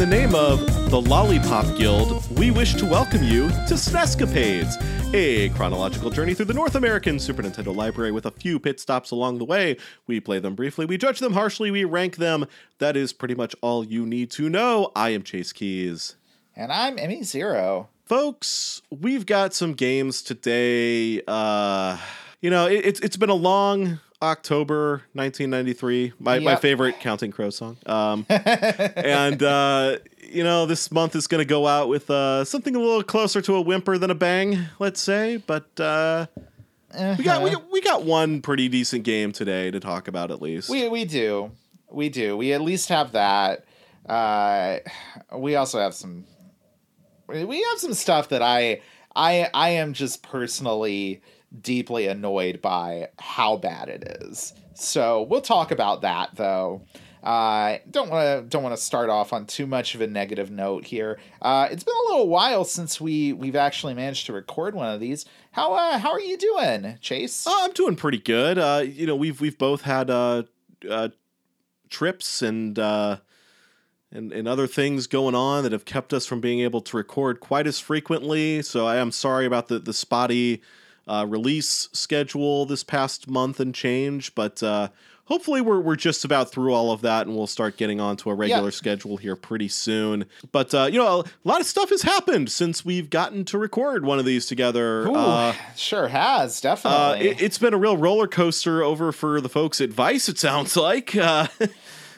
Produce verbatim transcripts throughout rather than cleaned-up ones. the name of the Lollipop Guild, we wish to welcome you to Snescapades, a chronological journey through the North American Super Nintendo library with a few pit stops along the way. We play them briefly, we judge them harshly, we rank them. That is pretty much all you need to know. I am Chase Keys. And I'm Emmy Zero. Folks, we've got some games today. Uh, you know, it, it's it's been a long October nineteen ninety-three, my, yep. my favorite Counting Crows song. Um, and, uh, you know, this month is going to go out with uh, something a little closer to a whimper than a bang, let's say. But uh, uh-huh. we got we, we got one pretty decent game today to talk about, at least. We we do. We do. We at least have that. Uh, we also have some we have some stuff that I I I am just personally deeply annoyed by how bad it is. So we'll talk about that, though. Uh, don't want to don't want to start off on too much of a negative note here. Uh, it's been a little while since we we've actually managed to record one of these. How uh, how are you doing, Chase? Oh, I'm doing pretty good. Uh, you know, we've we've both had uh, uh, trips and uh, and and other things going on that have kept us from being able to record quite as frequently. So I am sorry about the the spotty Uh, release schedule this past month and change, but uh, hopefully we're we're just about through all of that, and we'll start getting on to a regular yeah. schedule here pretty soon. But uh, you know, a lot of stuff has happened since we've gotten to record one of these together. Ooh, uh, sure has, definitely. Uh, it, it's been a real roller coaster over for the folks at Vice, it sounds like. Uh,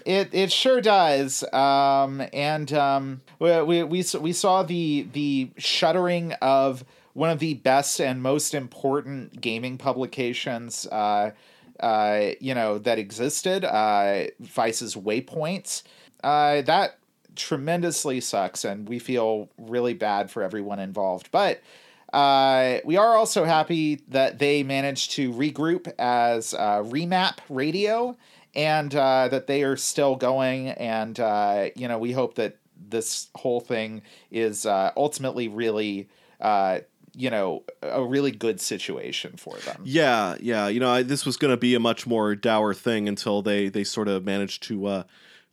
It it sure does, um, and um, we, we we we saw the the shuttering of one of the best and most important gaming publications, uh, uh, you know, that existed, uh, Vice's Waypoint. Uh, that tremendously sucks, and we feel really bad for everyone involved. But uh, we are also happy that they managed to regroup as uh, Remap Radio, and uh, that they are still going. And, uh, you know, we hope that this whole thing is uh, ultimately really Uh, you know, a really good situation for them. Yeah, yeah. You know, I, this was going to be a much more dour thing until they they sort of managed to uh,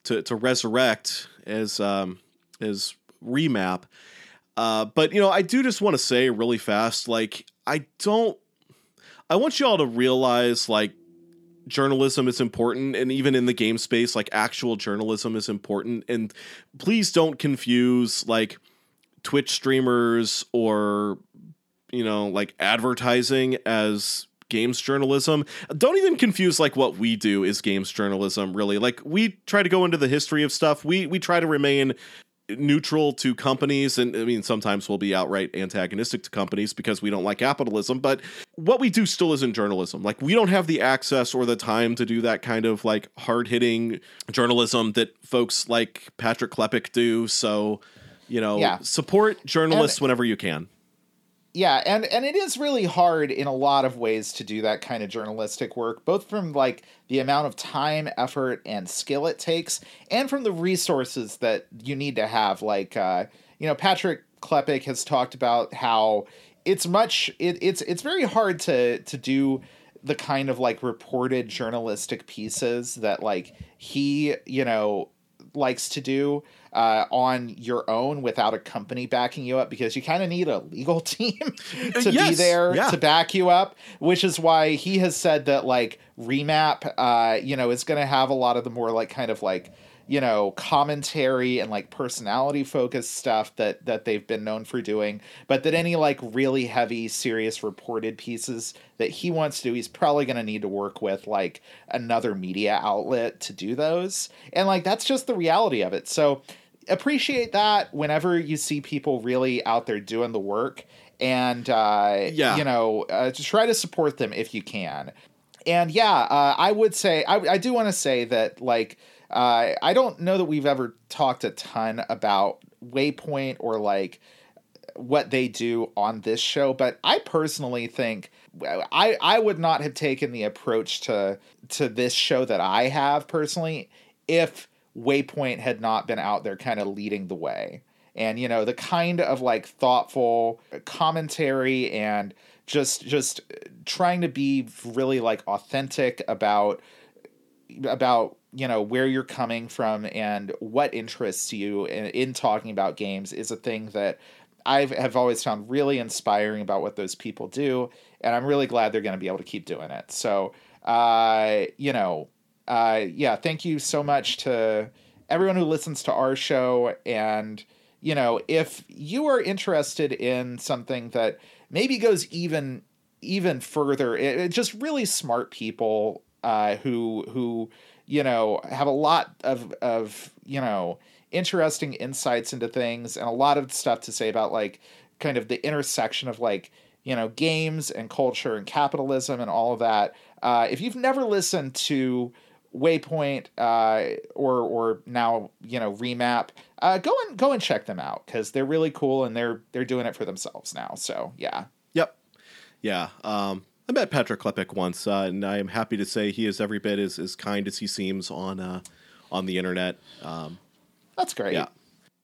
to to resurrect as um, as Remap. Uh, but you know, I do just want to say really fast, like I don't. I want you all to realize, like, journalism is important, and even in the game space, like, actual journalism is important. And please don't confuse, like, Twitch streamers or, you know, like, advertising as games journalism. Don't even confuse, like, what we do is games journalism, really. Like, we try to go into the history of stuff. We we try to remain neutral to companies, and I mean, sometimes we'll be outright antagonistic to companies because we don't like capitalism, but what we do still isn't journalism. Like, we don't have the access or the time to do that kind of, like, hard-hitting journalism that folks like Patrick Klepek do, so You know, yeah. support journalists and, whenever you can. Yeah. And, and it is really hard in a lot of ways to do that kind of journalistic work, both from, like, the amount of time, effort, and skill it takes, and from the resources that you need to have. Like, uh, you know, Patrick Klepek has talked about how it's much it, it's it's very hard to to do the kind of, like, reported journalistic pieces that, like, he, you know, likes to do uh, on your own without a company backing you up, because you kind of need a legal team to yes, be there yeah. to back you up, which is why he has said that, like, Remap, uh, you know, is going to have a lot of the more, like, kind of, like, you know, commentary and, like, personality focused stuff that that they've been known for doing, but that any, like, really heavy, serious reported pieces that he wants to do, he's probably going to need to work with, like, another media outlet to do those. And, like, that's just the reality of it. So appreciate that whenever you see people really out there doing the work, and, uh, yeah. you know, uh, just try to support them if you can. And yeah, uh, I would say, I, I do want to say that, like, Uh, I don't know that we've ever talked a ton about Waypoint or, like, what they do on this show, but I personally think I, I would not have taken the approach to to this show that I have personally if Waypoint had not been out there kind of leading the way. And, you know, the kind of, like, thoughtful commentary and just just trying to be really, like, authentic about about, you know, where you're coming from and what interests you in, in talking about games is a thing that I have always found really inspiring about what those people do. And I'm really glad they're going to be able to keep doing it. So, uh, you know, uh, yeah, thank you so much to everyone who listens to our show. And, you know, if you are interested in something that maybe goes even, even further, it, it just really smart people, uh, who, who, you know, have a lot of, of, you know, interesting insights into things and a lot of stuff to say about like kind of the intersection of like, you know, games and culture and capitalism and all of that. Uh, if you've never listened to Waypoint, uh, or, or now, you know, Remap, uh, go and go and check them out, 'cause they're really cool and they're, they're doing it for themselves now. So, yeah. Yep. Yeah. Um, I met Patrick Klepek once, uh, and I am happy to say he is every bit as, as kind as he seems on, uh, on the internet. Um, That's great. Yeah.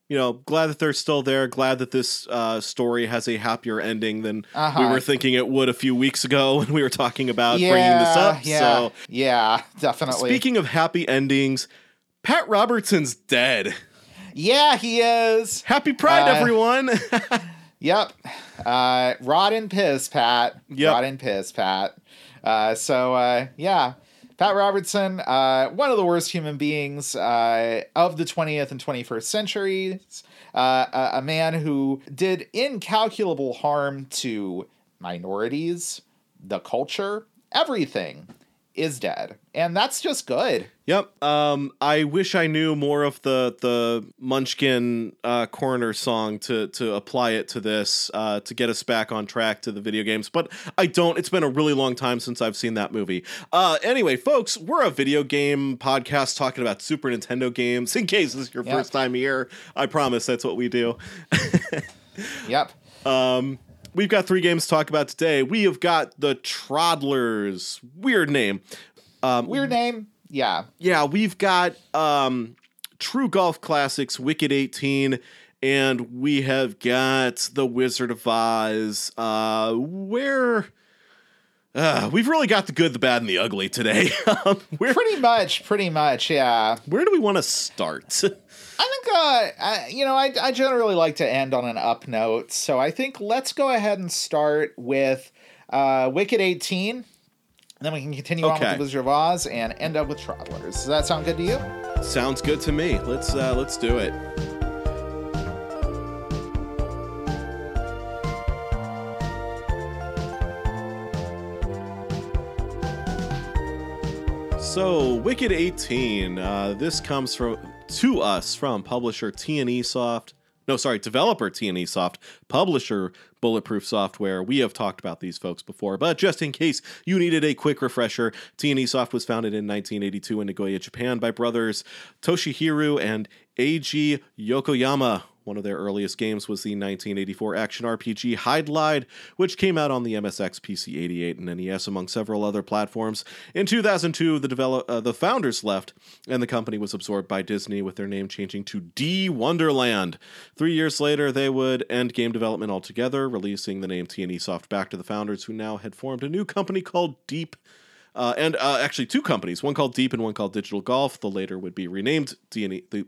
You know, glad that they're still there. Glad that this uh, story has a happier ending than uh-huh. we were thinking it would a few weeks ago when we were talking about yeah, bringing this up. Yeah, so, yeah, definitely. Speaking of happy endings, Pat Robertson's dead. Yeah, he is. Happy Pride, uh, everyone. Yep. Uh, rot and piss, Pat. Yep. Rot and piss, Pat. Uh, so, uh, yeah. Pat Robertson, uh, one of the worst human beings uh, of the twentieth and twenty-first centuries, uh, a, a man who did incalculable harm to minorities, the culture, everything, is dead. And that's just good. Yep. Um, I wish I knew more of the the Munchkin uh, Coroner song to to apply it to this, uh, to get us back on track to the video games, but I don't. It's been a really long time since I've seen that movie. Uh, anyway, folks, we're a video game podcast talking about Super Nintendo games, in case this is your yep. first time here. I promise that's what we do. Yep. Um, we've got three games to talk about today. We have got the Troddlers. Weird name. Um, Weird name. Yeah. Yeah. We've got um, True Golf Classics, Wicked eighteen, and we have got the Wizard of Oz. Uh, where uh, we've really got the good, the bad, and the ugly today. um, we're, pretty much. Pretty much. Yeah. Where do we want to start? I think, uh, I, you know, I, I generally like to end on an up note. So I think let's go ahead and start with uh, Wicked eighteen. And then we can continue okay. on with the Wizard of Oz and end up with Troddlers. Does that sound good to you? Sounds good to me. Let's uh, let's do it. So, Wicked eighteen. Uh, this comes from... to us from publisher T and E Soft. No, sorry, developer T and E Soft, publisher Bulletproof Software. We have talked about these folks before, but just in case you needed a quick refresher, T and E Soft was founded in nineteen eighty-two in Nagoya, Japan by brothers Toshihiro and Eiji Yokoyama. One of their earliest games was the nineteen eighty-four action R P G Hydlide, which came out on the M S X, P C eighty-eight, and N E S, among several other platforms. In two thousand two, the develop, uh, the founders left, and the company was absorbed by Disney, with their name changing to D-Wonderland. Three years later, they would end game development altogether, releasing the name T and E Soft back to the founders, who now had formed a new company called Deep. Uh, and uh, actually, two companies, one called Deep and one called Digital Golf. The later would be renamed T and E... The,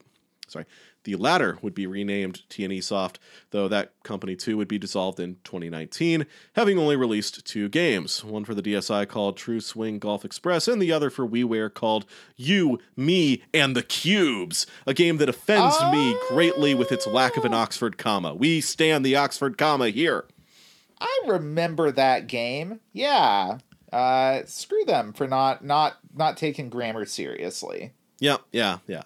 sorry... The latter would be renamed T and E Soft, though that company, too, would be dissolved in twenty nineteen, having only released two games, one for the D S I called True Swing Golf Express and the other for WiiWare called You, Me, and the Cubes, a game that offends oh. me greatly with its lack of an Oxford comma. We stand the Oxford comma here. I remember that game. Yeah. Uh, screw them for not not not taking grammar seriously. Yeah, yeah, yeah.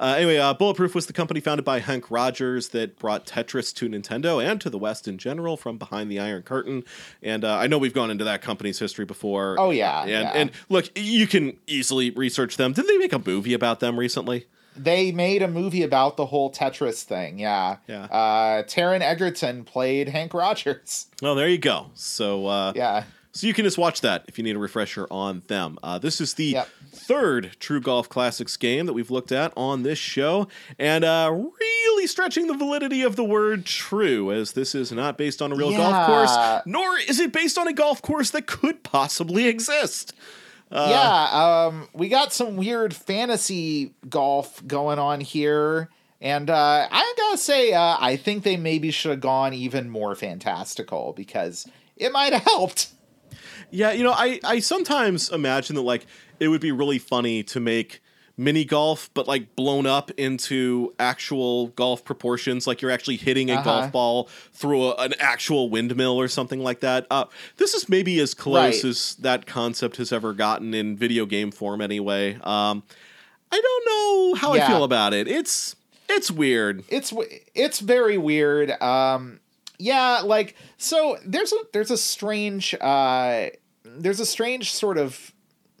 Uh, anyway, uh, Bulletproof was the company founded by Hank Rogers that brought Tetris to Nintendo and to the West in general from behind the Iron Curtain. And uh, I know we've gone into that company's history before. Oh, yeah. And, yeah. and look, you can easily research them. Didn't they make a movie about them recently? They made a movie about the whole Tetris thing. Yeah. Yeah. Uh, Taron Egerton played Hank Rogers. Oh, there you go. So, uh, yeah. So you can just watch that if you need a refresher on them. Uh, this is the yep. third True Golf Classics game that we've looked at on this show, and uh, really stretching the validity of the word true, as this is not based on a real yeah. golf course, nor is it based on a golf course that could possibly exist. Uh, yeah, um, we got some weird fantasy golf going on here. And uh, I gotta say, uh, I think they maybe should have gone even more fantastical because it might have helped. Yeah, you know, I, I sometimes imagine that, like, it would be really funny to make mini golf, but, like, blown up into actual golf proportions. Like, you're actually hitting a uh-huh. golf ball through a, an actual windmill or something like that. Uh, this is maybe as close right. as that concept has ever gotten in video game form anyway. Um, I don't know how yeah. I feel about it. It's... It's weird. It's it's very weird. Um, yeah, like so. There's a there's a strange uh, there's a strange sort of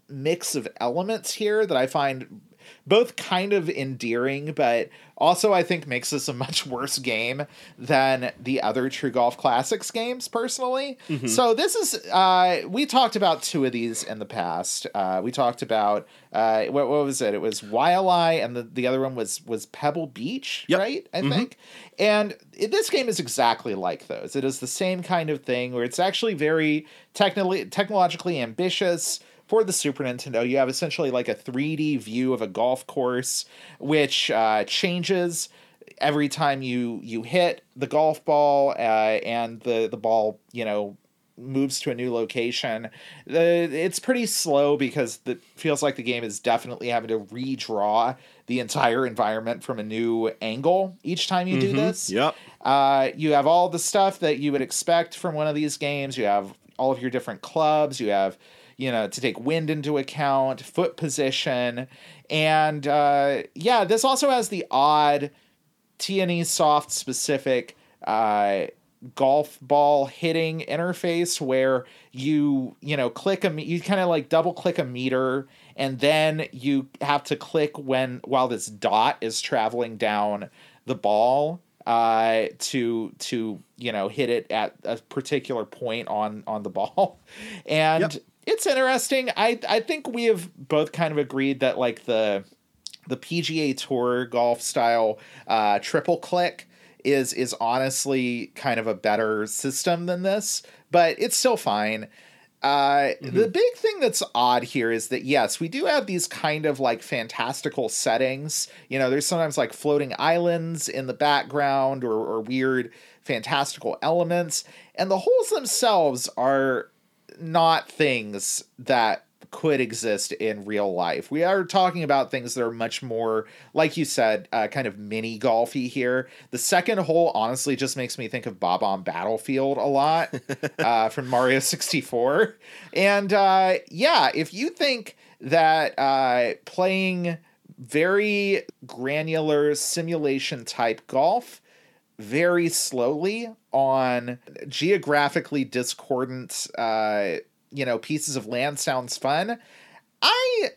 mix of elements here that I find both kind of endearing, but also I think makes this a much worse game than the other True Golf Classics games. Personally, mm-hmm. so this is uh, we talked about two of these in the past. Uh, we talked about. Uh, what, what was it? It was Wiley, and the, the other one was was Pebble Beach, yep. right? I mm-hmm. think. And it, this game is exactly like those. It is the same kind of thing where it's actually very technically technologically ambitious for the Super Nintendo. You have essentially like a three D view of a golf course, which uh, changes every time you you hit the golf ball, uh, and the the ball, you know, moves to a new location. It's pretty slow because it feels like the game is definitely having to redraw the entire environment from a new angle each time you mm-hmm. do this. Yep. Uh, you have all the stuff that you would expect from one of these games. You have all of your different clubs. You have, you know, to take wind into account, foot position. And uh, yeah, this also has the odd T and E Soft specific uh golf ball hitting interface where you, you know, click a, you kind of like double click a meter and then you have to click when, while this dot is traveling down the ball, uh, to, to, you know, hit it at a particular point on, on the ball. And yep. it's interesting. I, I think we have both kind of agreed that like the, the P G A Tour golf style, uh, triple click, is is honestly kind of a better system than this, but it's still fine. Uh, mm-hmm. The big thing that's odd here is that, yes, we do have these kind of like fantastical settings. You know, there's sometimes like floating islands in the background or, or weird fantastical elements. And the holes themselves are not things that could exist in real life. We are talking about things that are much more, like you said, uh, kind of mini golfy here. The second hole honestly just makes me think of Bob on Battlefield a lot, uh, from Mario sixty-four. And uh, yeah, if you think that uh, playing very granular simulation type golf very slowly on geographically discordant uh you know, pieces of land sounds fun, I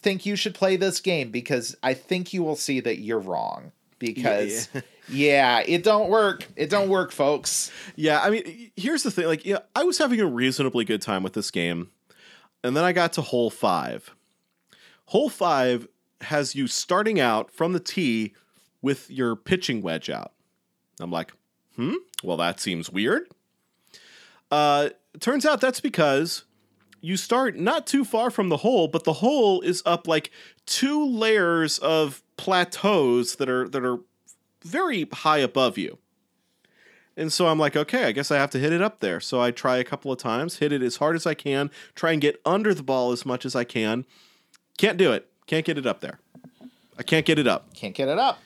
think you should play this game because I think you will see that you're wrong because yeah, yeah. yeah it don't work. It don't work, folks. Yeah. I mean, here's the thing. Like, yeah, I was having a reasonably good time with this game. And then I got to hole five. Hole five has you starting out from the tee with your pitching wedge out. I'm like, Hmm, well, that seems weird. Uh, Turns out that's because you start not too far from the hole, but the hole is up like two layers of plateaus that are that are very high above you. And so I'm like, okay, I guess I have to hit it up there. So I try a couple of times, hit it as hard as I can, try and get under the ball as much as I can. Can't do it. Can't get it up there. I can't get it up. Can't get it up.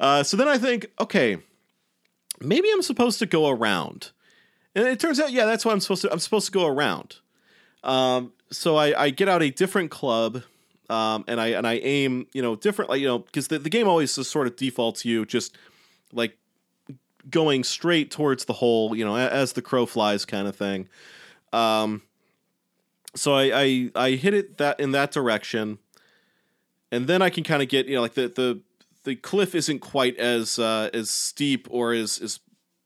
uh, so then I think, okay, maybe I'm supposed to go around. And it turns out, yeah, that's what I'm supposed to. I'm supposed to go around. Um, so I, I get out a different club, um, and I and I aim, you know, differently, like, you know, because the, the game always just sort of defaults you just like going straight towards the hole, you know, as the crow flies kind of thing. Um, so I, I I hit it that in that direction, and then I can kind of get, you know, like the the the cliff isn't quite as uh, as steep or as as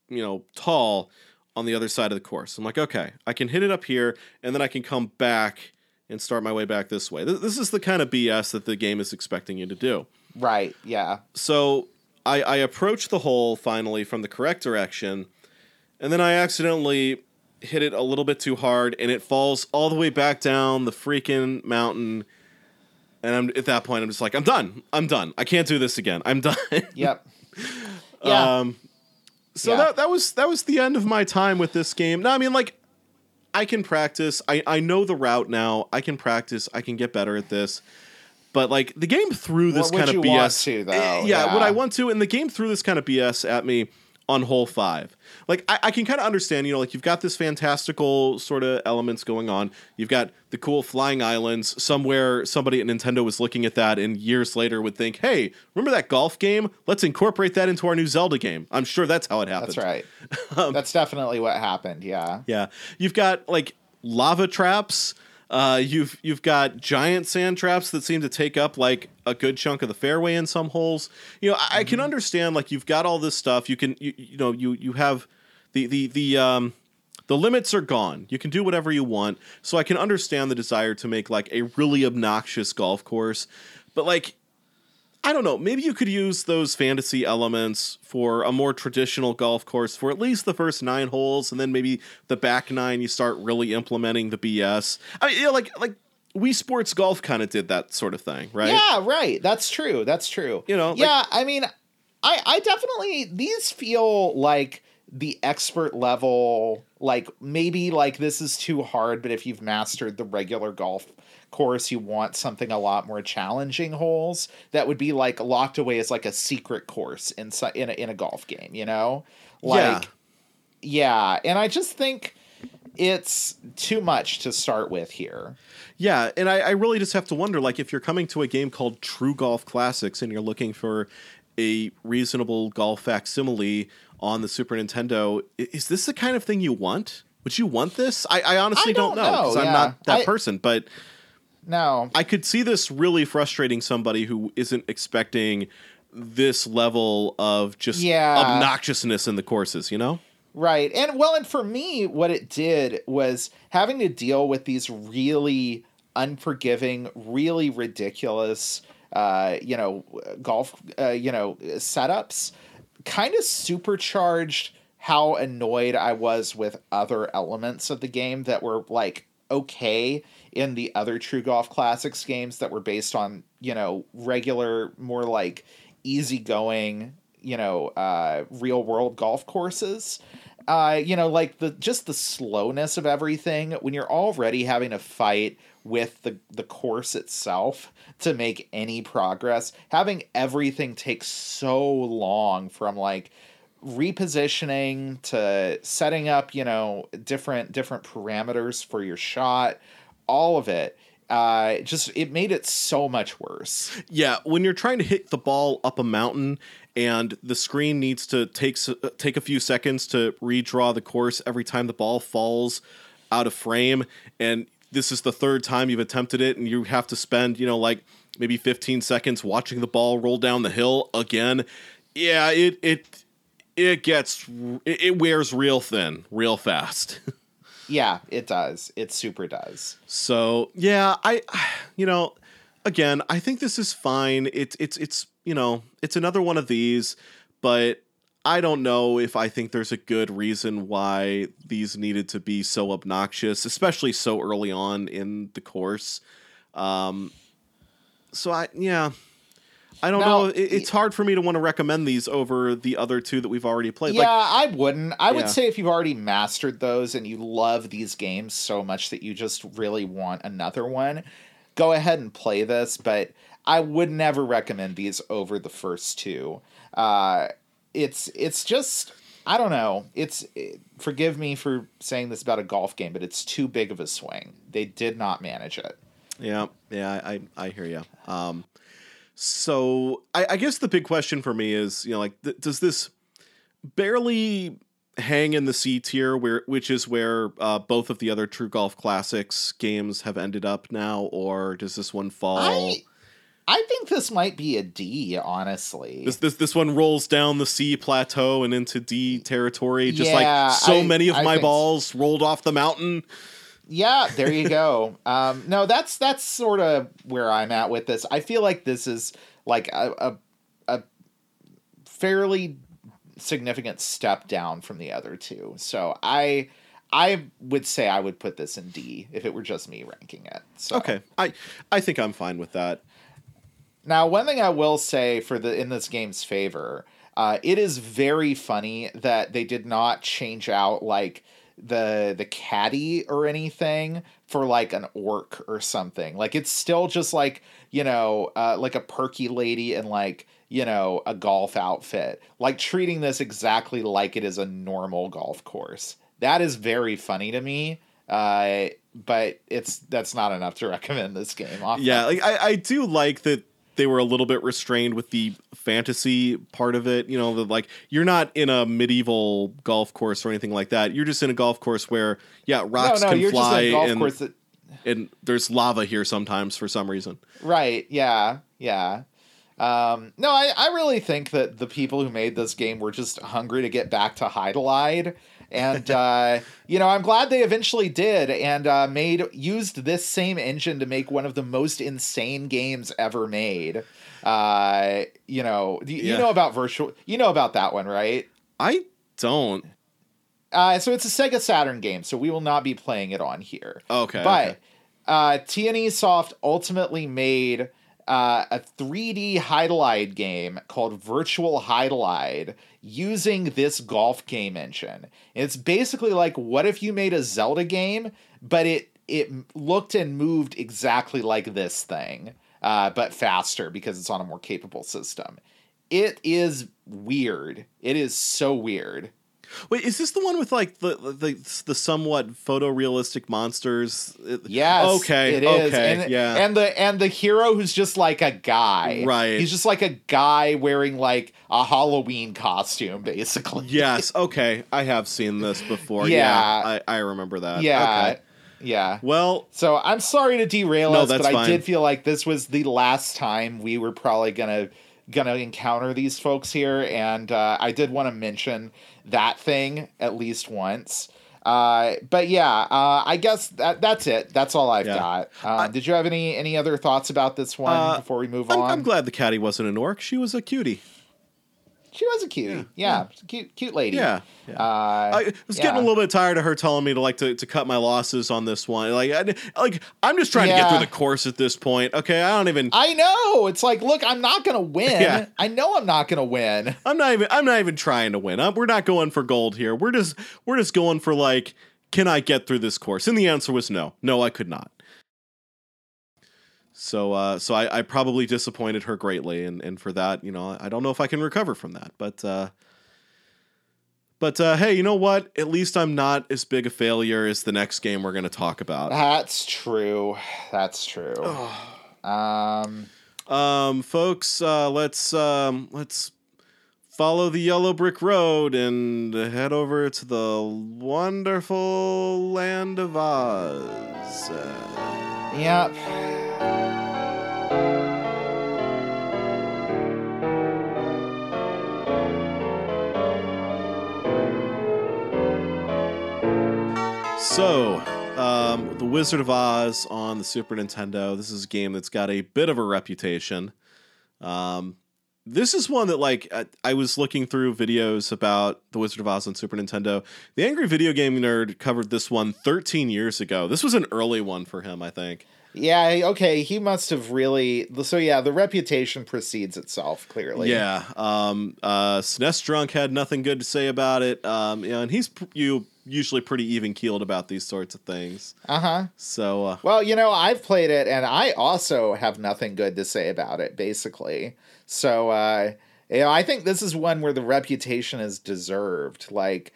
you know tall on the other side of the course. I'm like, okay, I can hit it up here and then I can come back and start my way back this way. This is the kind of B S that the game is expecting you to do. Right. Yeah. So I, I approach the hole finally from the correct direction. And then I accidentally hit it a little bit too hard, and it falls all the way back down the freaking mountain. And I'm, at that point, I'm just like, I'm done. I'm done. I can't do this again. I'm done. Yep. Yeah. Um, so yeah. that that was that was the end of my time with this game. No, I mean, like, I can practice. I, I know the route now. I can practice. I can get better at this. But, like, the game threw this kind of B S. What would you want to, though? Yeah, yeah, what I want to. And the game threw this kind of B S at me on hole five. Like, I, I can kind of understand, you know, like, you've got this fantastical sort of elements going on. You've got the cool flying islands. Somewhere somebody at Nintendo was looking at that and years later would think, hey, remember that golf game? Let's incorporate that into our new Zelda game. I'm sure that's how it happened. That's right. um, that's definitely what happened, yeah. Yeah. You've got, like, lava traps. Uh, you've you've got giant sand traps that seem to take up, like, a good chunk of the fairway in some holes. You know, I, mm-hmm. I can understand, like, you've got all this stuff. You can, you, you know, you you have the the the um the limits are gone. You can do whatever you want. So I can understand the desire to make, like, a really obnoxious golf course. But, like, I don't know. Maybe you could use those fantasy elements for a more traditional golf course for at least the first nine holes, and then maybe the back nine you start really implementing the B S. I mean, you know, like like Wii Sports Golf kind of did that sort of thing, right? Yeah, right. That's true. That's true. You know. Yeah, like, I mean, I I definitely these feel like the expert level, like maybe like this is too hard, but if you've mastered the regular golf course, you want something a lot more challenging holes that would be like locked away as like a secret course inside in a, in a golf game, you know, like, yeah. yeah. And I just think it's too much to start with here. Yeah. And I, I really just have to wonder, like, if you're coming to a game called True Golf Classics and you're looking for a reasonable golf facsimile on the Super Nintendo, is this the kind of thing you want? Would you want this? I, I honestly I don't, don't know. Because yeah. I'm not that I, person, but no, I could see this really frustrating somebody who isn't expecting this level of just yeah. obnoxiousness in the courses, you know? Right. And well, and for me, what it did was having to deal with these really unforgiving, really ridiculous, uh, you know, golf, uh, you know, setups kind of supercharged how annoyed I was with other elements of the game that were like, okay, in the other True Golf Classics games that were based on, you know, regular, more like easygoing, you know, uh, real world golf courses. Uh, you know, like the just the slowness of everything when you're already having to fight with the, the course itself to make any progress. Having everything take so long from like repositioning to setting up, you know, different different parameters for your shot. All of it, uh, just it made it so much worse. Yeah, when you're trying to hit the ball up a mountain and the screen needs to take take a few seconds to redraw the course every time the ball falls out of frame, and this is the third time you've attempted it, and you have to spend, you know, like maybe fifteen seconds watching the ball roll down the hill again. Yeah, it it it gets it wears real thin, real fast. Yeah, it does. It super does. So, yeah, I, you know, again, I think this is fine. It's, it's, it's, you know, it's another one of these, but I don't know if I think there's a good reason why these needed to be so obnoxious, especially so early on in the course. Um, so I, yeah, I don't now, know. It, it's hard for me to want to recommend these over the other two that we've already played. Yeah, like, I wouldn't. I yeah. would say if you've already mastered those and you love these games so much that you just really want another one, go ahead and play this. But I would never recommend these over the first two. Uh, it's it's just, I don't know. It's it, forgive me for saying this about a golf game, but it's too big of a swing. They did not manage it. Yeah, yeah, I, I hear you. Um So I, I guess the big question for me is, you know, like, th- does this barely hang in the C tier, where which is where uh, both of the other True Golf Classics games have ended up now, or does this one fall? I, I think this might be a D, honestly. This this this one rolls down the C plateau and into D territory, just yeah, like so I, many of I my balls so. rolled off the mountain. Yeah, there you go. Um, no, that's that's sort of where I'm at with this. I feel like this is like a, a a fairly significant step down from the other two. So I I would say I would put this in D if it were just me ranking it. So. Okay, I I think I'm fine with that. Now, one thing I will say for the in this game's favor, uh, it is very funny that they did not change out like the the caddy or anything for like an orc or something. Like it's still just like, you know, uh, like a perky lady and like, you know, a golf outfit. Like treating this exactly like it is a normal golf course. That is very funny to me, uh, but it's that's not enough to recommend this game. Often. Yeah, like I, I do like that they were a little bit restrained with the fantasy part of it. You know, the, like you're not in a medieval golf course or anything like that. You're just in a golf course where, yeah, rocks no, no, can you're fly just in a golf and, course that... and there's lava here sometimes for some reason. Right. Yeah. Yeah. Um, no, I, I really think that the people who made this game were just hungry to get back to Hydlide. And, uh, you know, I'm glad they eventually did and uh, made used this same engine to make one of the most insane games ever made. Uh, you know, you, yeah. you know about virtual. You know about that one, right? I don't. Uh, so it's a Sega Saturn game, so we will not be playing it on here. OK, but okay. Uh, T and E Soft ultimately made Uh, a three D Hydlide game called Virtual Hydlide using this golf game engine. It's basically like, what if you made a Zelda game, but it it looked and moved exactly like this thing, uh, but faster because it's on a more capable system. It is weird. It is so weird. Wait, is this the one with like the the, the somewhat photorealistic monsters? Yes, okay, it is. Okay, and, yeah, and the and the hero who's just like a guy, right? He's just like a guy wearing like a Halloween costume, basically. Yes, okay, I have seen this before. yeah, yeah I, I remember that. Yeah, okay. yeah. Well, so I'm sorry to derail no, us, but fine. I did feel like this was the last time we were probably gonna gonna encounter these folks here, and uh, I did want to mention that thing at least once. Uh, but yeah, uh, I guess that that's it. That's all I've yeah. got. Um, I, did you have any, any other thoughts about this one uh, before we move I'm, on? I'm glad the caddy wasn't an orc. She was a cutie. She was a cutie. Yeah. yeah. yeah. Cute, cute lady. Yeah. yeah. Uh, I was yeah. getting a little bit tired of her telling me to like, to, to cut my losses on this one. Like, I, like I'm just trying yeah. to get through the course at this point. Okay. I don't even, I know it's like, look, I'm not going to win. Yeah. I know I'm not going to win. I'm not even, I'm not even trying to win. I'm, we're not going for gold here. We're just, we're just going for like, can I get through this course? And the answer was no, no, I could not. So, uh, so I, I probably disappointed her greatly, and, and for that, you know, I don't know if I can recover from that. But, uh, but uh, hey, you know what? At least I'm not as big a failure as the next game we're going to talk about. That's true. That's true. um, um, folks, uh, let's um, let's follow the yellow brick road and head over to the wonderful land of Oz. Uh, yep. So, um, The Wizard of Oz on the Super Nintendo. This is a game that's got a bit of a reputation. Um, this is one that, like, I, I was looking through videos about The Wizard of Oz on Super Nintendo. The Angry Video Game Nerd covered this one thirteen years ago. This was an early one for him, I think. Yeah, okay, he must have really... So, yeah, the reputation precedes itself, clearly. Yeah, um, uh, S N E S Drunk had nothing good to say about it, um, you know, and he's you usually pretty even-keeled about these sorts of things. Uh-huh. So... Uh, well, you know, I've played it, and I also have nothing good to say about it, basically. So, uh, you know, I think this is one where the reputation is deserved, like...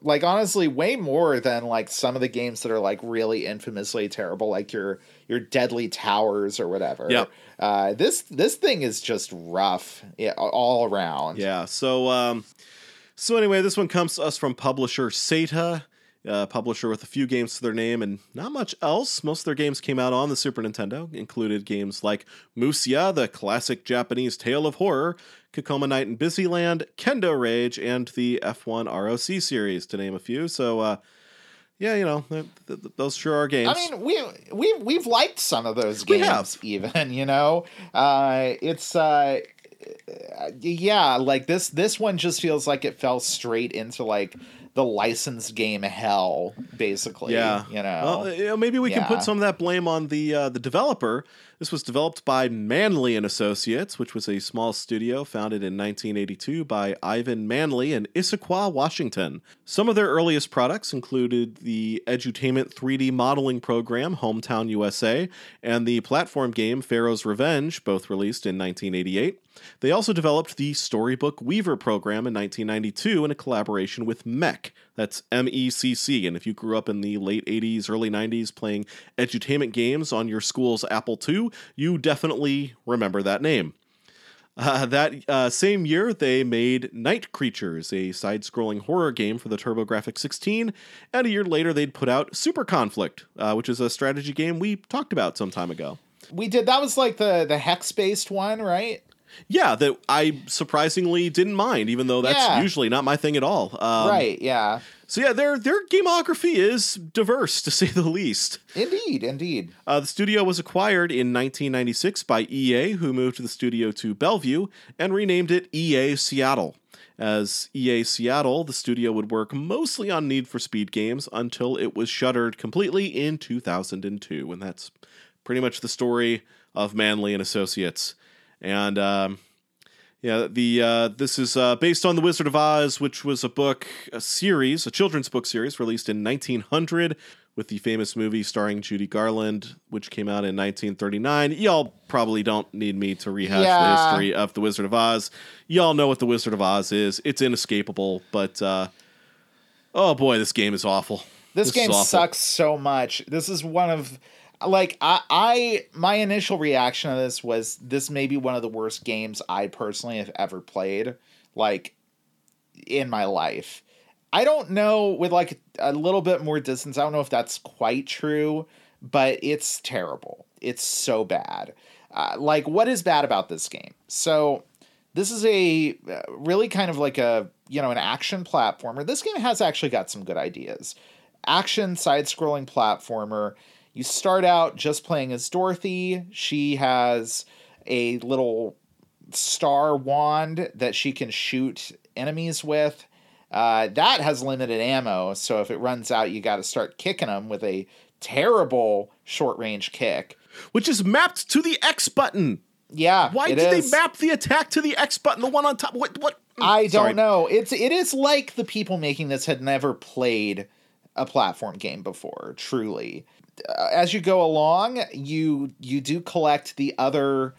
Like, honestly, way more than, like, some of the games that are, like, really infamously terrible, like your your Deadly Towers or whatever. Yeah. Uh, this this thing is just rough all around. Yeah. So, um, so anyway, this one comes to us from publisher SATA, a publisher with a few games to their name and not much else. Most of their games came out on the Super Nintendo, included games like Musia, the classic Japanese tale of horror, Kakoma Night in Busyland, Kendo Rage, and the F one R O C series, to name a few. So, uh, yeah, you know, th- th- th- those sure are games. I mean, we, we, we've liked some of those games, we have. even, you know. Uh, it's, uh, yeah, like this, this one just feels like it fell straight into, like, the licensed game hell, basically. Yeah. You know? Well, you know, maybe we yeah. can put some of that blame on the uh, the developer. This was developed by Manley and Associates, which was a small studio founded in nineteen eighty-two by Ivan Manley in Issaquah, Washington. Some of their earliest products included the edutainment three D modeling program Hometown U S A and the platform game Pharaoh's Revenge, both released in nineteen eighty-eight. They also developed the Storybook Weaver program in nineteen ninety-two in a collaboration with M E C C. That's M E C C. And if you grew up in the late eighties, early nineties playing edutainment games on your school's Apple two, you definitely remember that name. Uh, that uh, same year, they made Night Creatures, a side-scrolling horror game for the TurboGrafx sixteen, and a year later they'd put out Super Conflict, uh, which is a strategy game we talked about some time ago. We did. That was like the, the hex-based one, right? Yeah, that I surprisingly didn't mind, even though that's yeah. usually not my thing at all. Um, right, yeah. So yeah, their their gamography is diverse, to say the least. Indeed, indeed. Uh, the studio was acquired in nineteen ninety-six by E A, who moved the studio to Bellevue and renamed it E A Seattle. As E A Seattle, the studio would work mostly on Need for Speed games until it was shuttered completely in two thousand two, and that's pretty much the story of Manley and Associates. And, um, yeah, the uh, this is uh, based on The Wizard of Oz, which was a book, a series, a children's book series released in nineteen hundred with the famous movie starring Judy Garland, which came out in nineteen thirty-nine. Y'all probably don't need me to rehash yeah. the history of The Wizard of Oz. Y'all know what The Wizard of Oz is. It's inescapable, but, uh, oh boy, this game is awful. This, this game awful. sucks so much. This is one of... Like, I, I, my initial reaction to this was, this may be one of the worst games I personally have ever played, like, in my life. I don't know, with, like, a little bit more distance, I don't know if that's quite true, but it's terrible. It's so bad. Uh, like, what is bad about this game? So, this is a uh, really kind of like a, you know, an action platformer. This game has actually got some good ideas. Action, side-scrolling platformer. You start out just playing as Dorothy. She has a little star wand that she can shoot enemies with. Uh, that has limited ammo, so if it runs out, you got to start kicking them with a terrible short-range kick. Which is mapped to the X button. Yeah, Why did is. they map the attack to the X button, the one on top? What? What? I don't Sorry. know. It's It is like the people making this had never played a platform game before, truly. As you go along, you you do collect the other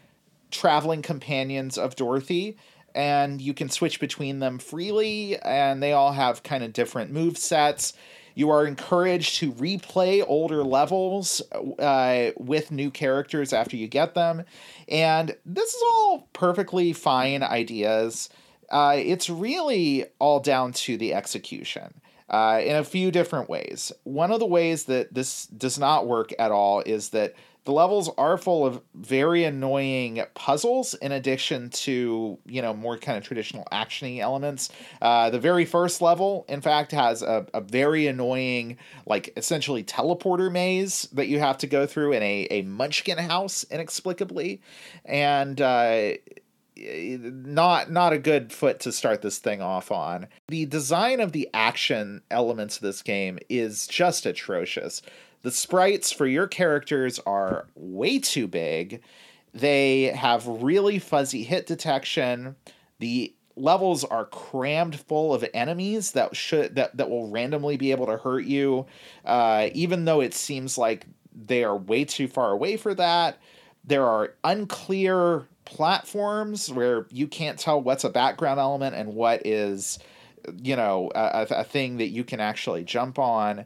traveling companions of Dorothy, and you can switch between them freely, and they all have kind of different move sets. You are encouraged to replay older levels uh, with new characters after you get them, and this is all perfectly fine ideas. Uh, it's really all down to the execution. Uh, in a few different ways. One of the ways that this does not work at all is that the levels are full of very annoying puzzles in addition to, you know, more kind of traditional action-y elements. Uh, the very first level, in fact, has a, a very annoying, like, essentially teleporter maze that you have to go through in a, a munchkin house, inexplicably. And, uh... Not not a good foot to start this thing off on. The design of the action elements of this game is just atrocious. The sprites for your characters are way too big. They have really fuzzy hit detection. The levels are crammed full of enemies that should that, that will randomly be able to hurt you, uh, even though it seems like they are way too far away for that. There are unclear platforms where you can't tell what's a background element and what is, you know, a, a thing that you can actually jump on.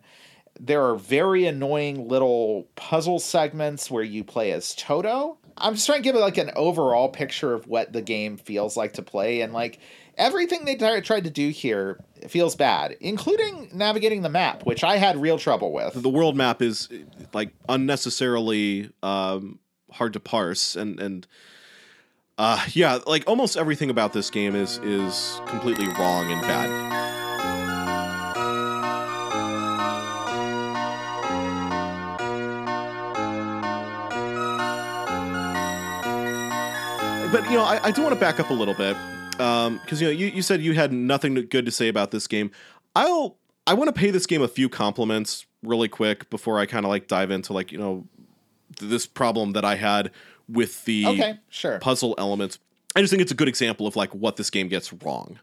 There are very annoying little puzzle segments where you play as Toto. I'm just trying to give it like an overall picture of what the game feels like to play. And like everything they t- tried to do here feels bad, including navigating the map, which I had real trouble with. The world map is like unnecessarily um, hard to parse and, and, Uh, yeah, like almost everything about this game is is completely wrong and bad. But, you know, I, I do want to back up a little bit, because, um, you know, you, you said you had nothing good to say about this game. I'll I want to pay this game a few compliments really quick before I kind of like dive into like, you know, th- this problem that I had with the okay, sure. puzzle elements. I just think it's a good example of like what this game gets wrong.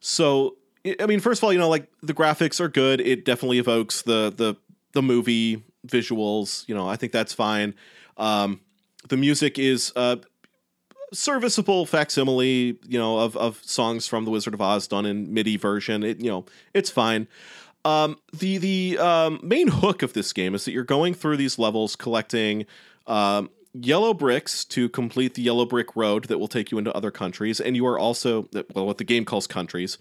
So, I mean, first of all, you know, like the graphics are good. It definitely evokes the, the, the movie visuals. You know, I think that's fine. Um, the music is uh serviceable facsimile, you know, of, of songs from the Wizard of Oz done in MIDI version. It, you know, it's fine. Um, the, the, um, main hook of this game is that you're going through these levels, collecting, um, yellow bricks to complete the yellow brick road that will take you into other countries. And you are also, well, what the game calls countries.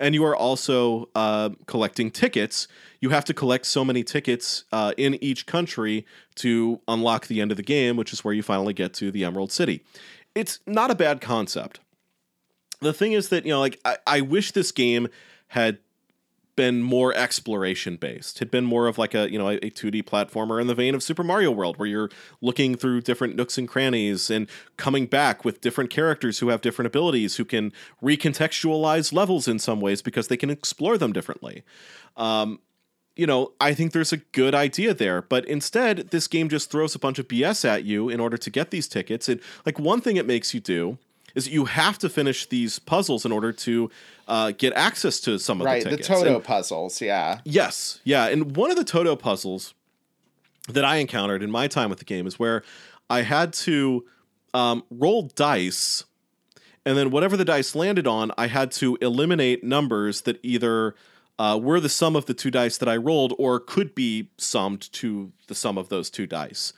And you are also uh, collecting tickets. You have to collect so many tickets uh, in each country to unlock the end of the game, which is where you finally get to the Emerald City. It's not a bad concept. The thing is that, you know, like I, I wish this game had been more exploration based, had been more of like a, you know, a, a two D platformer in the vein of Super Mario World, where you're looking through different nooks and crannies and coming back with different characters who have different abilities, who can recontextualize levels in some ways because they can explore them differently. Um, you know, I think there's a good idea there, but instead this game just throws a bunch of B S at you in order to get these tickets. And like one thing it makes you do is that you have to finish these puzzles in order to uh, get access to some of right, the tickets. Right, the Toto and, puzzles, yeah. Yes, yeah. And one of the Toto puzzles that I encountered in my time with the game is where I had to um, roll dice, and then whatever the dice landed on, I had to eliminate numbers that either uh, were the sum of the two dice that I rolled or could be summed to the sum of those two dice.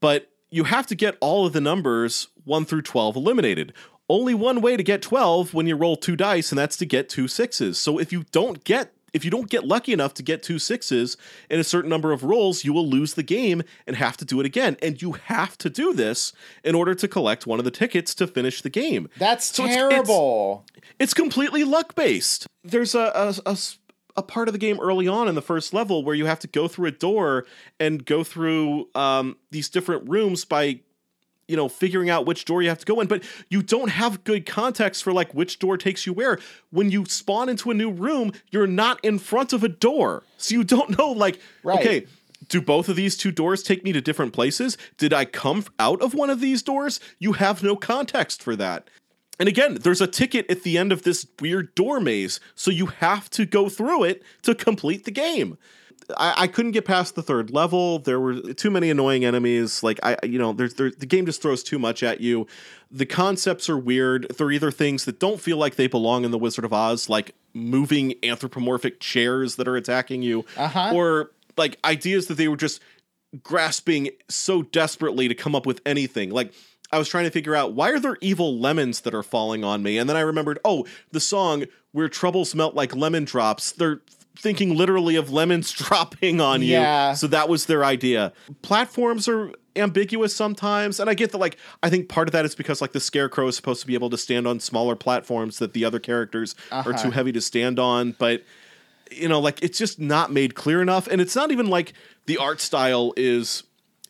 But you have to get all of the numbers one through twelve eliminated. Only one way to get twelve when you roll two dice, and that's to get two sixes. So if you don't get if you don't get lucky enough to get two sixes in a certain number of rolls, you will lose the game and have to do it again. And you have to do this in order to collect one of the tickets to finish the game. That's so terrible. It's, it's, it's completely luck-based. There's a, a, a a part of the game early on in the first level where you have to go through a door and go through um, these different rooms by, you know, figuring out which door you have to go in, but you don't have good context for like which door takes you where. When you spawn into a new room, you're not in front of a door. So you don't know, like, right. okay, do both of these two doors take me to different places? Did I come out of one of these doors? You have no context for that. And again, there's a ticket at the end of this weird door maze, so you have to go through it to complete the game. I, I couldn't get past the third level. There were too many annoying enemies. Like, I, you know, there's there, the game just throws too much at you. The concepts are weird. They're either things that don't feel like they belong in the Wizard of Oz, like moving anthropomorphic chairs that are attacking you, uh-huh. or like ideas that they were just grasping so desperately to come up with anything. Like, I was trying to figure out, why are there evil lemons that are falling on me? And then I remembered, oh, the song Where Troubles Melt Like Lemon Drops. They're thinking literally of lemons dropping on yeah. you. So that was their idea. Platforms are ambiguous sometimes. And I get that, like, I think part of that is because, like, the Scarecrow is supposed to be able to stand on smaller platforms that the other characters uh-huh. are too heavy to stand on. But, you know, like, it's just not made clear enough. And it's not even like the art style is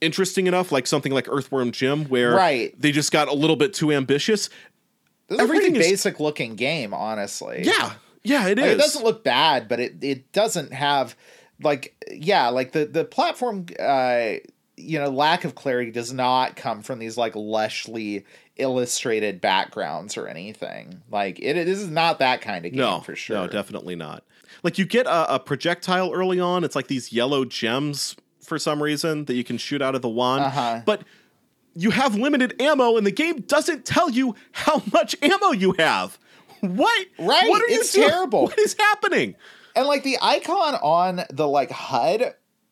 interesting enough, like something like Earthworm Jim, where right. they just got a little bit too ambitious. This is Everything a pretty basic is, looking game, honestly. Yeah, yeah, it like, is. It doesn't look bad, but it, it doesn't have, like, yeah, like the, the platform, uh, you know, lack of clarity does not come from these, like, lushly illustrated backgrounds or anything. Like, it, it is not that kind of game, no, for sure. No, definitely not. Like, you get a, a projectile early on. It's like these yellow gems for some reason that you can shoot out of the wand, uh-huh. but you have limited ammo and the game doesn't tell you how much ammo you have. What? Right. What are it's you doing? Terrible. What is happening? And like the icon on the like H U D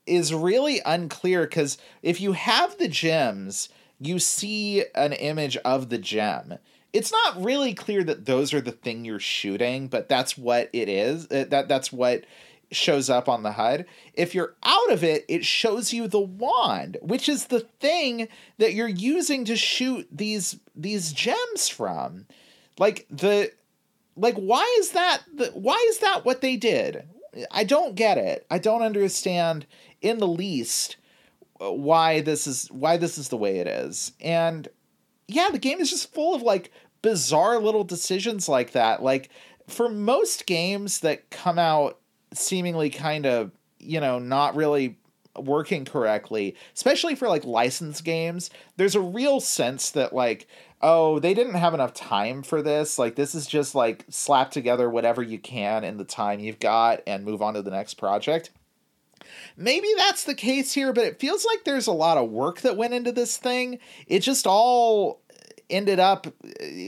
is really unclear, because if you have the gems, you see an image of the gem. It's not really clear that those are the thing you're shooting, but that's what it is. That that's what shows up on the H U D. If you're out of it, it shows you the wand, which is the thing that you're using to shoot these these gems from. Like the like why is that the, why is that what they did? I don't get it. I don't understand in the least why this is why this is the way it is. And yeah, the game is just full of like bizarre little decisions like that. Like for most games that come out seemingly kind of, you know, not really working correctly, especially for like licensed games. There's a real sense that like, oh, they didn't have enough time for this. Like, this is just like slap together whatever you can in the time you've got and move on to the next project. Maybe that's the case here, but it feels like there's a lot of work that went into this thing. It just all ended up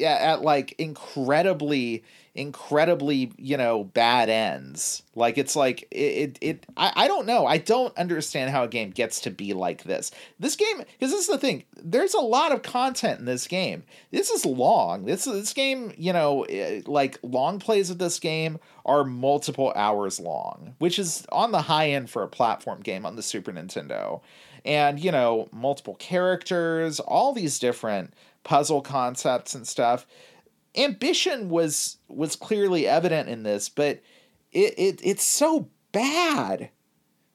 at like incredibly, incredibly, you know, bad ends. Like, it's like it, it, it I, I don't know. I don't understand how a game gets to be like this. This game, because this is the thing, there's a lot of content in this game. This is long. This, this game, you know, like long plays of this game are multiple hours long, which is on the high end for a platform game on the Super Nintendo. And, you know, multiple characters, all these different puzzle concepts and stuff. Ambition was was clearly evident in this, but it, it it's so bad.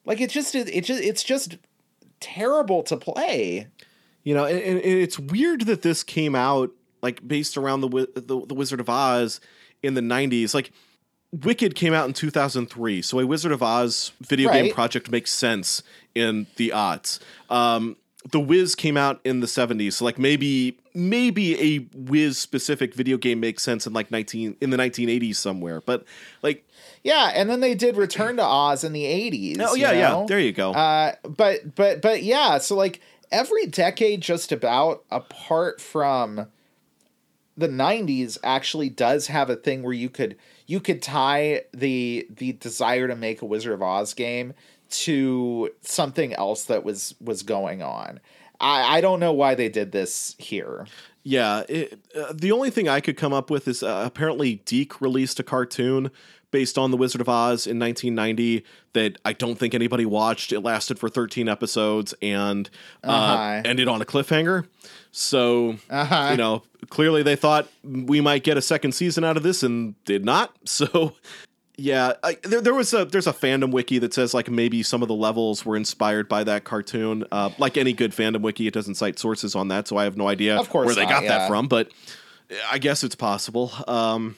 Like, it just it, it just it's just terrible to play. You know, and, and it's weird that this came out like based around the, the the Wizard of Oz in the nineties. Like, Wicked came out in two thousand three, so a Wizard of Oz video right. game project makes sense in the aughts. Um, The Wiz came out in the seventies, so like maybe maybe a Wiz specific video game makes sense in like nineteen in the nineteen eighties somewhere. But like, yeah, and then they did Return to Oz in the eighties. Oh yeah, you know? yeah, there you go. Uh, but but but yeah, so like every decade, just about apart from the nineties, actually does have a thing where you could you could tie the the desire to make a Wizard of Oz game to something else that was was going on. I, I don't know why they did this here. Yeah, it, uh, the only thing I could come up with is uh, apparently Deke released a cartoon based on The Wizard of Oz in nineteen ninety that I don't think anybody watched. It lasted for thirteen episodes and uh, uh-huh. ended on a cliffhanger. So, uh-huh. you know, clearly they thought we might get a second season out of this and did not. So... Yeah, I, there there was a there's a fandom wiki that says like maybe some of the levels were inspired by that cartoon. Uh, like any good fandom wiki, it doesn't cite sources on that, so I have no idea of course where they not, got yeah. that from. But I guess it's possible. Um,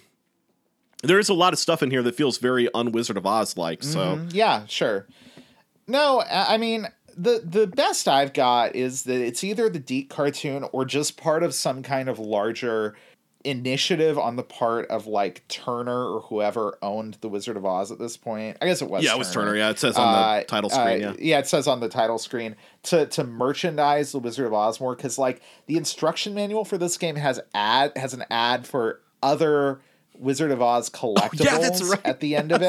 there is a lot of stuff in here that feels very un-Wizard of Oz like. So mm-hmm. yeah, sure. No, I mean the the best I've got is that it's either the Deke cartoon or just part of some kind of larger initiative on the part of like Turner or whoever owned the Wizard of Oz at this point. I guess it was. Yeah, Turner. it was Turner. Yeah, it says on the uh, title screen. Uh, yeah. yeah, it says on the title screen to to merchandise the Wizard of Oz more, because like the instruction manual for this game has ad has an ad for other Wizard of Oz collectibles oh, yeah, that's right. at the end yes. of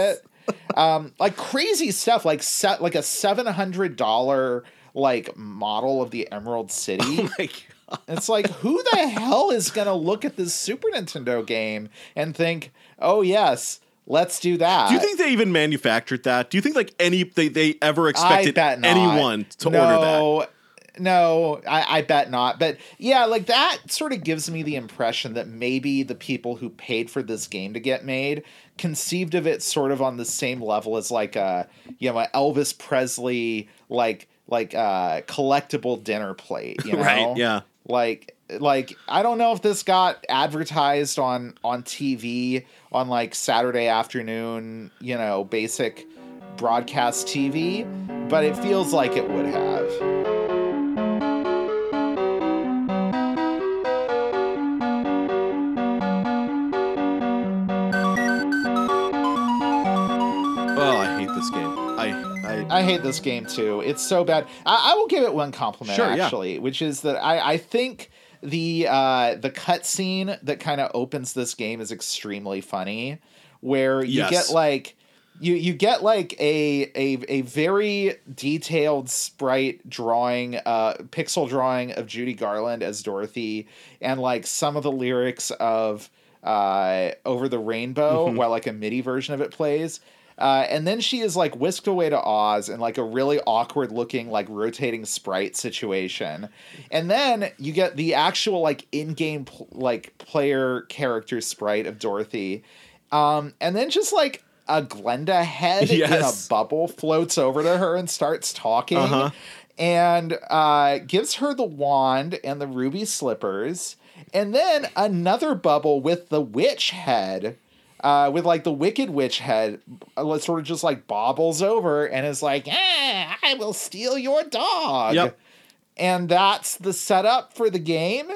it. Um, like crazy stuff, like set like a seven hundred dollar like model of the Emerald City. Oh my God. It's like, who the hell is going to look at this Super Nintendo game and think, oh, yes, let's do that? Do you think they even manufactured that? Do you think like any they, they ever expected anyone to no, order that? No, I, I bet not. But yeah, like that sort of gives me the impression that maybe the people who paid for this game to get made conceived of it sort of on the same level as like, a, you know, an Elvis Presley, like like a collectible dinner plate, you know? Right, yeah. Like, like I don't know if this got advertised on, on T V on like Saturday afternoon, you know, basic broadcast T V, but it feels like it would have. I hate this game too. It's so bad. I, I will give it one compliment sure, actually, yeah. which is that I, I think the uh, the cutscene that kind of opens this game is extremely funny, where you yes. get like you you get like a a a very detailed sprite drawing, uh, pixel drawing of Judy Garland as Dorothy, and like some of the lyrics of uh, Over the Rainbow, mm-hmm. while like a MIDI version of it plays. Uh, and then she is like whisked away to Oz in like a really awkward looking, like rotating sprite situation. And then you get the actual like in-game pl- like player character sprite of Dorothy. Um, and then just like a Glenda head yes. in a bubble floats over to her and starts talking uh-huh. and uh, gives her the wand and the ruby slippers. And then another bubble with the witch head uh, with like the Wicked Witch head, sort of just like bobbles over and is like, eh, I will steal your dog. Yep. And that's the setup for the game.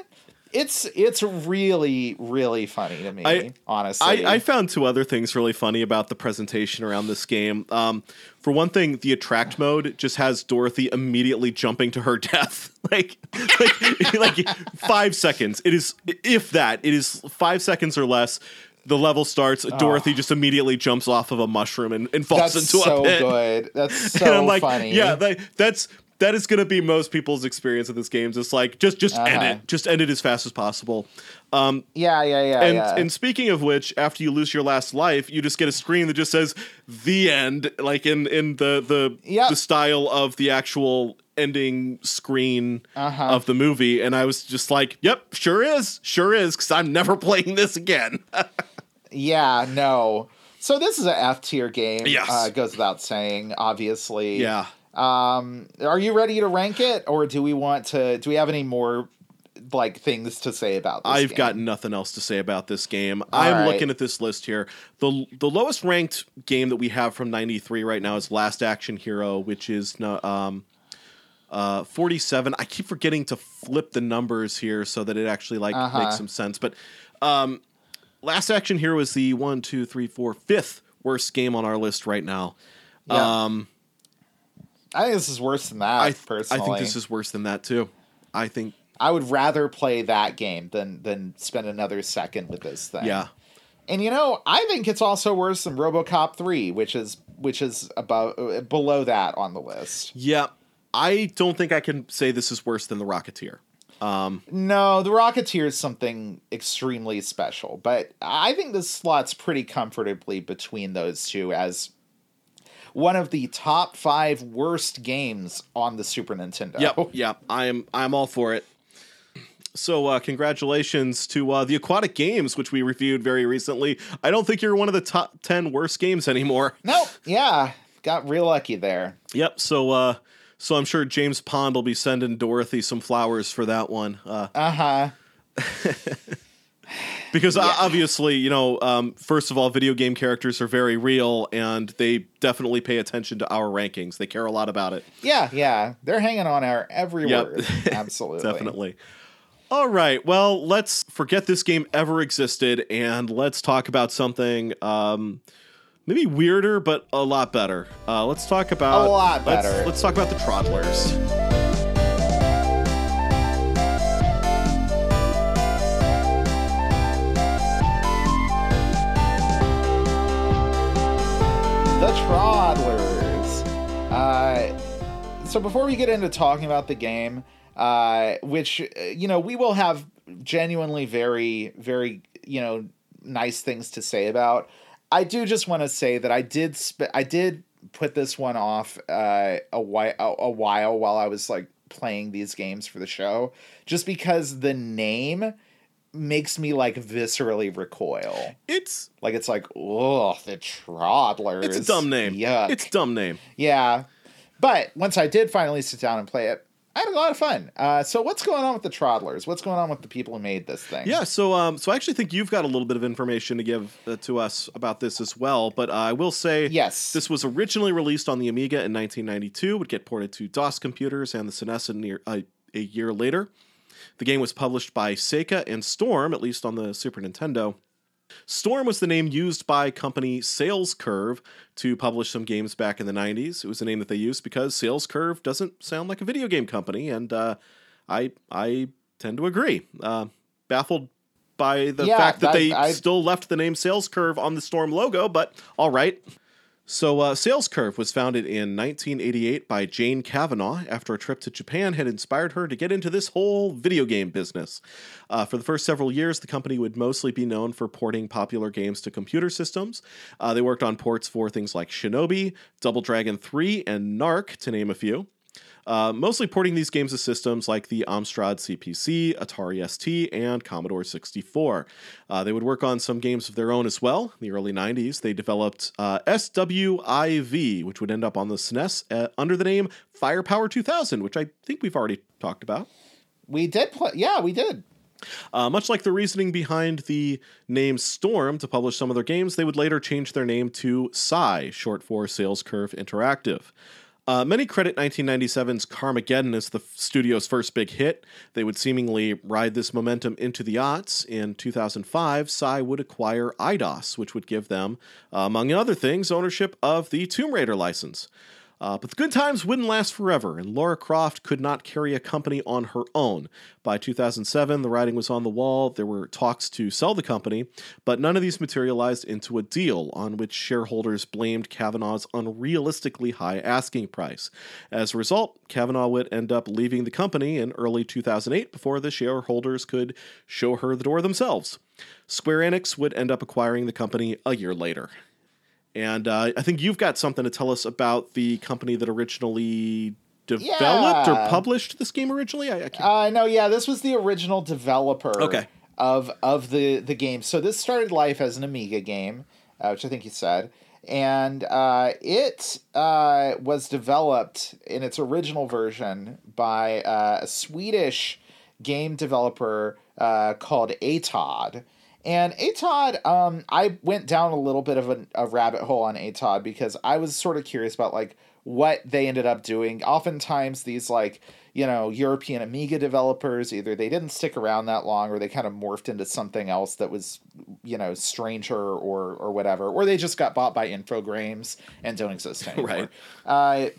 It's it's really, really funny to me, I, honestly. I, I found two other things really funny about the presentation around this game. Um, for one thing, the attract mode just has Dorothy immediately jumping to her death. Like, like, like five seconds. It is, if that, it is five seconds or less. The level starts, Dorothy oh. just immediately jumps off of a mushroom and, and falls that's into so a pit. That's so good. That's so and I'm like, funny. Yeah, that, that's... That is going to be most people's experience of this game. It's like, just just uh-huh. end it. Just end it as fast as possible. Um, yeah, yeah, yeah. And, yeah. and speaking of which, after you lose your last life, you just get a screen that just says, the end, like in, in the, the, yep. the style of the actual ending screen uh-huh. of the movie. And I was just like, yep, sure is. Sure is, because I'm never playing this again. yeah, no. So this is an F-tier game. Yes. Uh, goes without saying, obviously. Yeah. Um, are you ready to rank it, or do we want to, do we have any more like things to say about this I've game? Got nothing else to say about this game. All I'm right. looking at this list here. The the lowest ranked game that we have from ninety-three right now is Last Action Hero, which is um uh forty-seven. I keep forgetting to flip the numbers here so that it actually like uh-huh. makes some sense. But um Last Action Hero is the one, two, three, four, fifth worst game on our list right now. Yeah. Um I think this is worse than that, I th- personally. I think this is worse than that, too. I think... I would rather play that game than than spend another second with this thing. Yeah. And, you know, I think it's also worse than RoboCop three, which is which is above below that on the list. Yeah. I don't think I can say this is worse than The Rocketeer. Um, no, The Rocketeer is something extremely special. But I think this slots pretty comfortably between those two as... one of the top five worst games on the Super Nintendo. Yep, yep. I'm I'm all for it. So uh, congratulations to uh, the Aquatic Games, which we reviewed very recently. I don't think you're one of the top ten worst games anymore. Nope. Yeah, got real lucky there. Yep. So uh, so I'm sure James Pond will be sending Dorothy some flowers for that one. Uh huh. Because yeah. obviously, you know, um, first of all, video game characters are very real and they definitely pay attention to our rankings. They care a lot about it. Yeah, yeah. They're hanging on our every yep. word. Absolutely. Definitely. All right. Well, let's forget this game ever existed and let's talk about something um, maybe weirder, but a lot better. Uh, let's talk about a lot better. Let's, let's talk about the Troddlers. The Troddlers. Uh, so before we get into talking about the game, uh, which, you know, we will have genuinely very, very, you know, nice things to say about, I do just want to say that I did sp- I did put this one off uh, a, whi- a, a while while I was, like, playing these games for the show, just because the name makes me like viscerally recoil. It's like it's like oh the Troddlers. It's a dumb name. Yeah, it's a dumb name. Yeah, but once I did finally sit down and play it, I had a lot of fun. Uh, so what's going on with the Troddlers? What's going on with the people who made this thing? Yeah, so um, so I actually think you've got a little bit of information to give uh, to us about this as well. But uh, I will say, yes, this was originally released on the Amiga in nineteen ninety-two. Would get ported to DOS computers and the S N E S near, uh, a year later. The game was published by Sega and Storm, at least on the Super Nintendo. Storm was the name used by company Sales Curve to publish some games back in the nineties. It was the name that they used because Sales Curve doesn't sound like a video game company, and uh, I I tend to agree. Uh, baffled by the yeah, fact that, that they I... still left the name Sales Curve on the Storm logo, but all right. So uh, Sales Curve was founded in nineteen eighty-eight by Jane Kavanaugh after a trip to Japan had inspired her to get into this whole video game business. Uh, for the first several years, the company would mostly be known for porting popular games to computer systems. Uh, they worked on ports for things like Shinobi, Double Dragon three, and Narc, to name a few. Uh, mostly porting these games to systems like the Amstrad C P C, Atari S T, and Commodore sixty-four. Uh, they would work on some games of their own as well. In the early nineties, they developed uh, S W I V, which would end up on the S N E S uh, under the name Firepower two thousand, which I think we've already talked about. We did play. Yeah, we did. Uh, much like the reasoning behind the name Storm to publish some of their games, they would later change their name to S C I, short for Sales Curve Interactive. Uh, many credit nineteen ninety-seven's Carmageddon as the studio's first big hit. They would seemingly ride this momentum into the aughts. In two thousand five, S C I would acquire Eidos, which would give them, uh, among other things, ownership of the Tomb Raider license. Uh, but the good times wouldn't last forever, and Lara Croft could not carry a company on her own. By two thousand seven, the writing was on the wall. There were talks to sell the company, but none of these materialized into a deal, on which shareholders blamed Kavanaugh's unrealistically high asking price. As a result, Kavanaugh would end up leaving the company in early two thousand eight before the shareholders could show her the door themselves. Square Enix would end up acquiring the company a year later. And uh, I think you've got something to tell us about the company that originally developed yeah. or published this game originally. I, I can't. Uh, no, yeah, this was the original developer okay. of of the, the game. So this started life as an Amiga game, uh, which I think you said. And uh, it uh, was developed in its original version by uh, a Swedish game developer uh, called A T O D. And A T O D, um, I went down a little bit of a, a rabbit hole on A T O D because I was sort of curious about, like, what they ended up doing. Oftentimes these, like, you know, European Amiga developers, either they didn't stick around that long or they kind of morphed into something else that was, you know, stranger or or whatever. Or they just got bought by Infogrames and don't exist anymore. Right. Uh,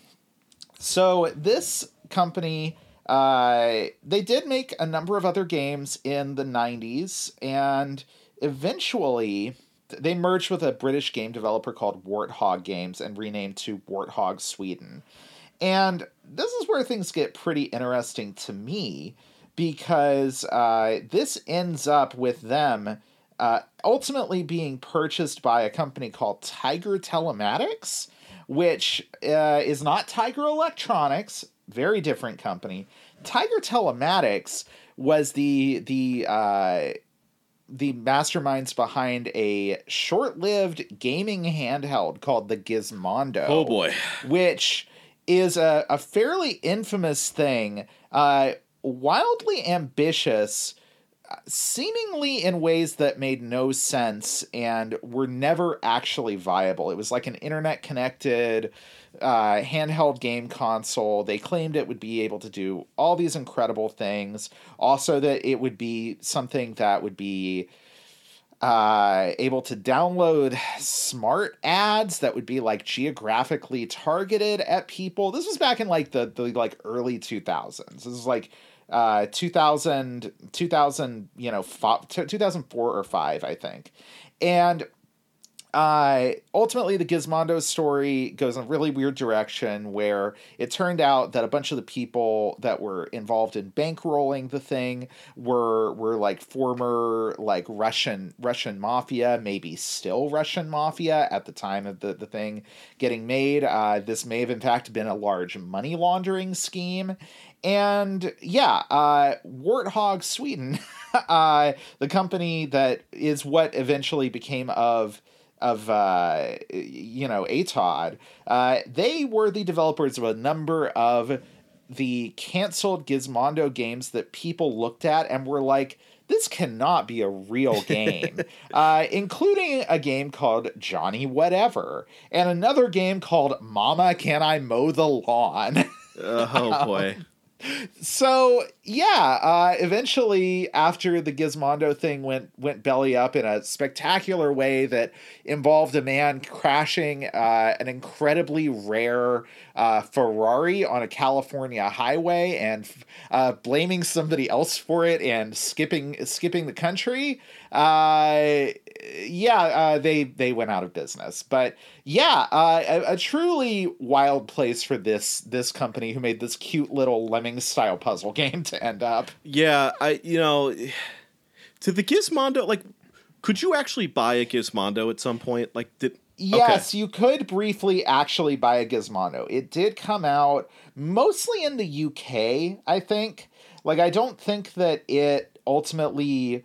so this company... Uh, they did make a number of other games in the nineties, and eventually they merged with a British game developer called Warthog Games and renamed to Warthog Sweden. And this is where things get pretty interesting to me, because uh, this ends up with them uh, ultimately being purchased by a company called Tiger Telematics, which uh, is not Tiger Electronics. Very different company. Tiger Telematics was the the uh, the masterminds behind a short-lived gaming handheld called the Gizmondo. Oh boy! Which is a, a fairly infamous thing, uh, wildly ambitious, seemingly in ways that made no sense and were never actually viable. It was like an internet-connected uh, handheld game console. They claimed it would be able to do all these incredible things. Also that it would be something that would be uh, able to download smart ads that would be like geographically targeted at people. This was back in like the, the like early two thousands. This is like Uh, two thousand, two thousand, you know, five, two thousand four or five, I think. And uh, ultimately the Gizmondo story goes in a really weird direction where it turned out that a bunch of the people that were involved in bankrolling the thing were, were like former, like Russian, Russian mafia, maybe still Russian mafia at the time of the, the thing getting made. Uh, this may have in fact been a large money laundering scheme. And yeah, uh, Warthog Sweden, uh, the company that is what eventually became of, of uh, you know, A T O D, uh, they were the developers of a number of the canceled Gizmondo games that people looked at and were like, this cannot be a real game, uh, including a game called Johnny Whatever and another game called Mama Can I Mow the Lawn? uh, oh, boy. So, yeah, uh, eventually after the Gizmondo thing went went belly up in a spectacular way that involved a man crashing uh, an incredibly rare uh, Ferrari on a California highway and uh, blaming somebody else for it and skipping skipping the country. Uh, yeah, uh, they they went out of business. But yeah, uh, a, a truly wild place for this this company who made this cute little lemming style puzzle game to end up. Yeah, I you know, to the Gizmondo, like, could you actually buy a Gizmondo at some point? Like, did yes, okay. You could briefly actually buy a Gizmondo. It did come out mostly in the U K, I think. Like, I don't think that it ultimately,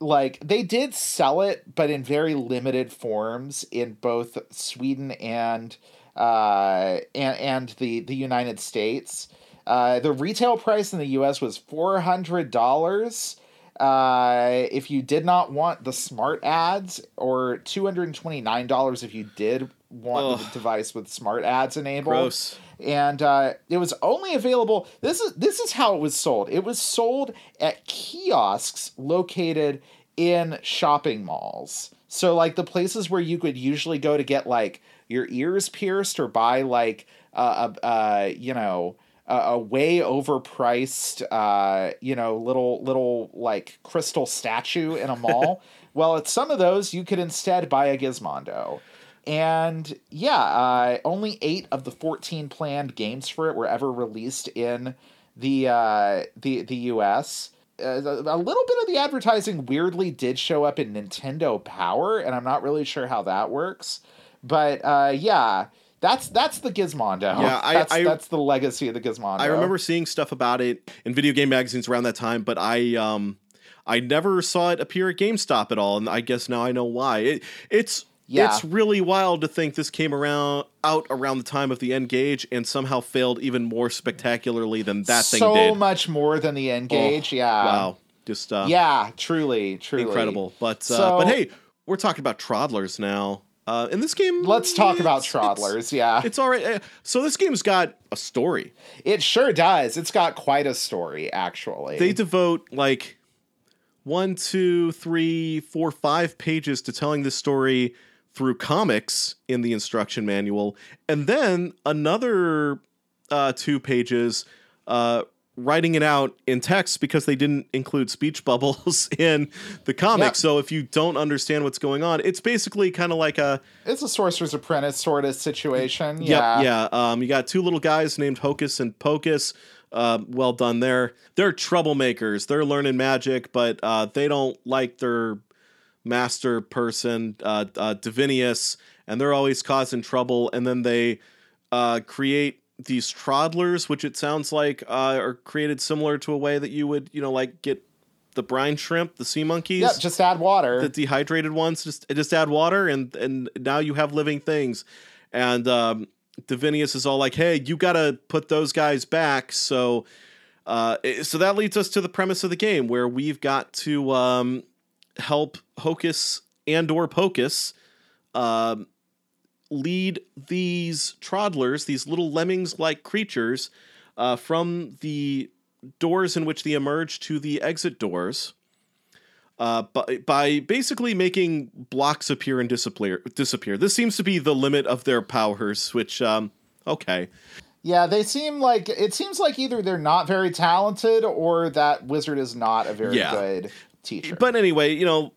like, they did sell it, but in very limited forms in both Sweden and uh and and the the United States. Uh, the retail price in the U S was four hundred dollars. Uh, if you did not want the smart ads, or two hundred twenty-nine dollars if you did want Ugh. the device with smart ads enabled. Gross. And uh, it was only available. This is this is how it was sold. It was sold at kiosks located in shopping malls. So like the places where you could usually go to get like your ears pierced or buy like uh uh, uh you know. a way overpriced, uh, you know, little, little like crystal statue in a mall. Well, at some of those, you could instead buy a Gizmondo. And yeah, uh, only eight of the fourteen planned games for it were ever released in the, uh, the, the U S Uh, a little bit of the advertising weirdly did show up in Nintendo Power, and I'm not really sure how that works, but, uh, yeah, That's that's the Gizmondo. Yeah, I, that's, I, that's the legacy of the Gizmondo. I remember seeing stuff about it in video game magazines around that time, but I um I never saw it appear at GameStop at all, and I guess now I know why. It it's yeah. it's really wild to think this came around out around the time of the N-Gage and somehow failed even more spectacularly than that so thing did. So much more than the N-Gage. Oh, yeah. Wow. Just uh, yeah, truly, truly incredible. But so, uh, but hey, we're talking about Troddlers now. Uh, and this game... Let's talk about Troddlers, it's, yeah. It's all right. So this game's got a story. It sure does. It's got quite a story, actually. They devote, like, one, two, three, four, five pages to telling this story through comics in the instruction manual. And then another uh, two pages uh, writing it out in text because they didn't include speech bubbles in the comic. Yep. So if you don't understand what's going on, it's basically kind of like a... It's a Sorcerer's Apprentice sort of situation. Yep, yeah. Yeah. Um, you got two little guys named Hocus and Pocus. Uh, well done there. They're troublemakers. They're learning magic, but uh, they don't like their master person, uh, uh, Divinius, and they're always causing trouble. And then they uh, create... these Troddlers, which it sounds like uh, are created similar to a way that you would, you know, like get the brine shrimp, the sea monkeys. Yeah, just add water. The dehydrated ones, just just add water, and, and now you have living things. And um, Divinius is all like, hey, you got to put those guys back. So uh, so that leads us to the premise of the game, where we've got to um, help Hocus and or Pocus um lead these Troddlers, these little lemmings-like creatures, uh, from the doors in which they emerge to the exit doors, uh, by, by basically making blocks appear and disappear. Disappear. This seems to be the limit of their powers, which, um, okay. Yeah, they seem like, it seems like either they're not very talented or that wizard is not a very yeah. good teacher. But anyway, you know,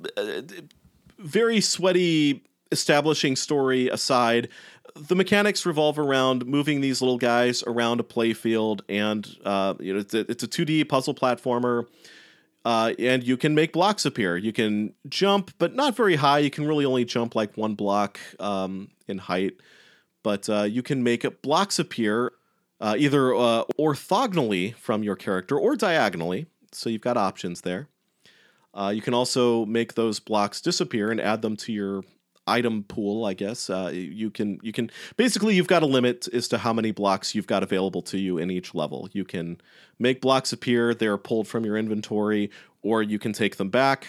very sweaty... establishing story aside, the mechanics revolve around moving these little guys around a play field, and uh, you know, it's a, it's a two D puzzle platformer, uh, and you can make blocks appear. You can jump, but not very high. You can really only jump like one block um, in height, but uh, you can make blocks appear uh, either uh, orthogonally from your character or diagonally. So you've got options there. Uh, you can also make those blocks disappear and add them to your item pool, I guess. Uh, you can you can basically, you've got a limit as to how many blocks you've got available to you in each level. You can make blocks appear, they're pulled from your inventory, or you can take them back,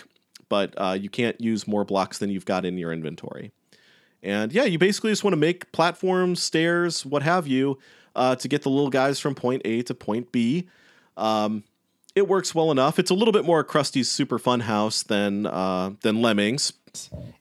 but uh, you can't use more blocks than you've got in your inventory. And yeah, you basically just want to make platforms, stairs, what have you, uh, to get the little guys from point A to point B. Um, it works well enough. It's a little bit more Krusty's Super Fun House than uh, than Lemmings.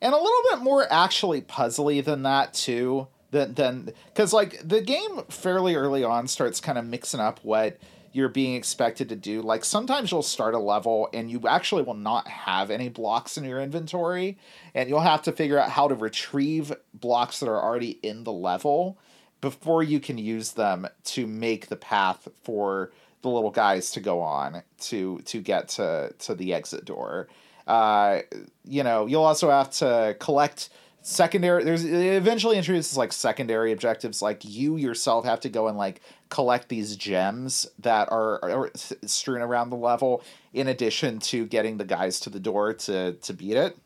And a little bit more actually puzzly than that, too, than than because, like, the game fairly early on starts kind of mixing up what you're being expected to do. Like, sometimes you'll start a level and you actually will not have any blocks in your inventory, and you'll have to figure out how to retrieve blocks that are already in the level before you can use them to make the path for the little guys to go on to to get to, to the exit door. Uh, you know, you'll also have to collect secondary. There's it eventually introduces like secondary objectives. Like you yourself have to go and like collect these gems that are, are strewn around the level, in addition to getting the guys to the door to, to beat it.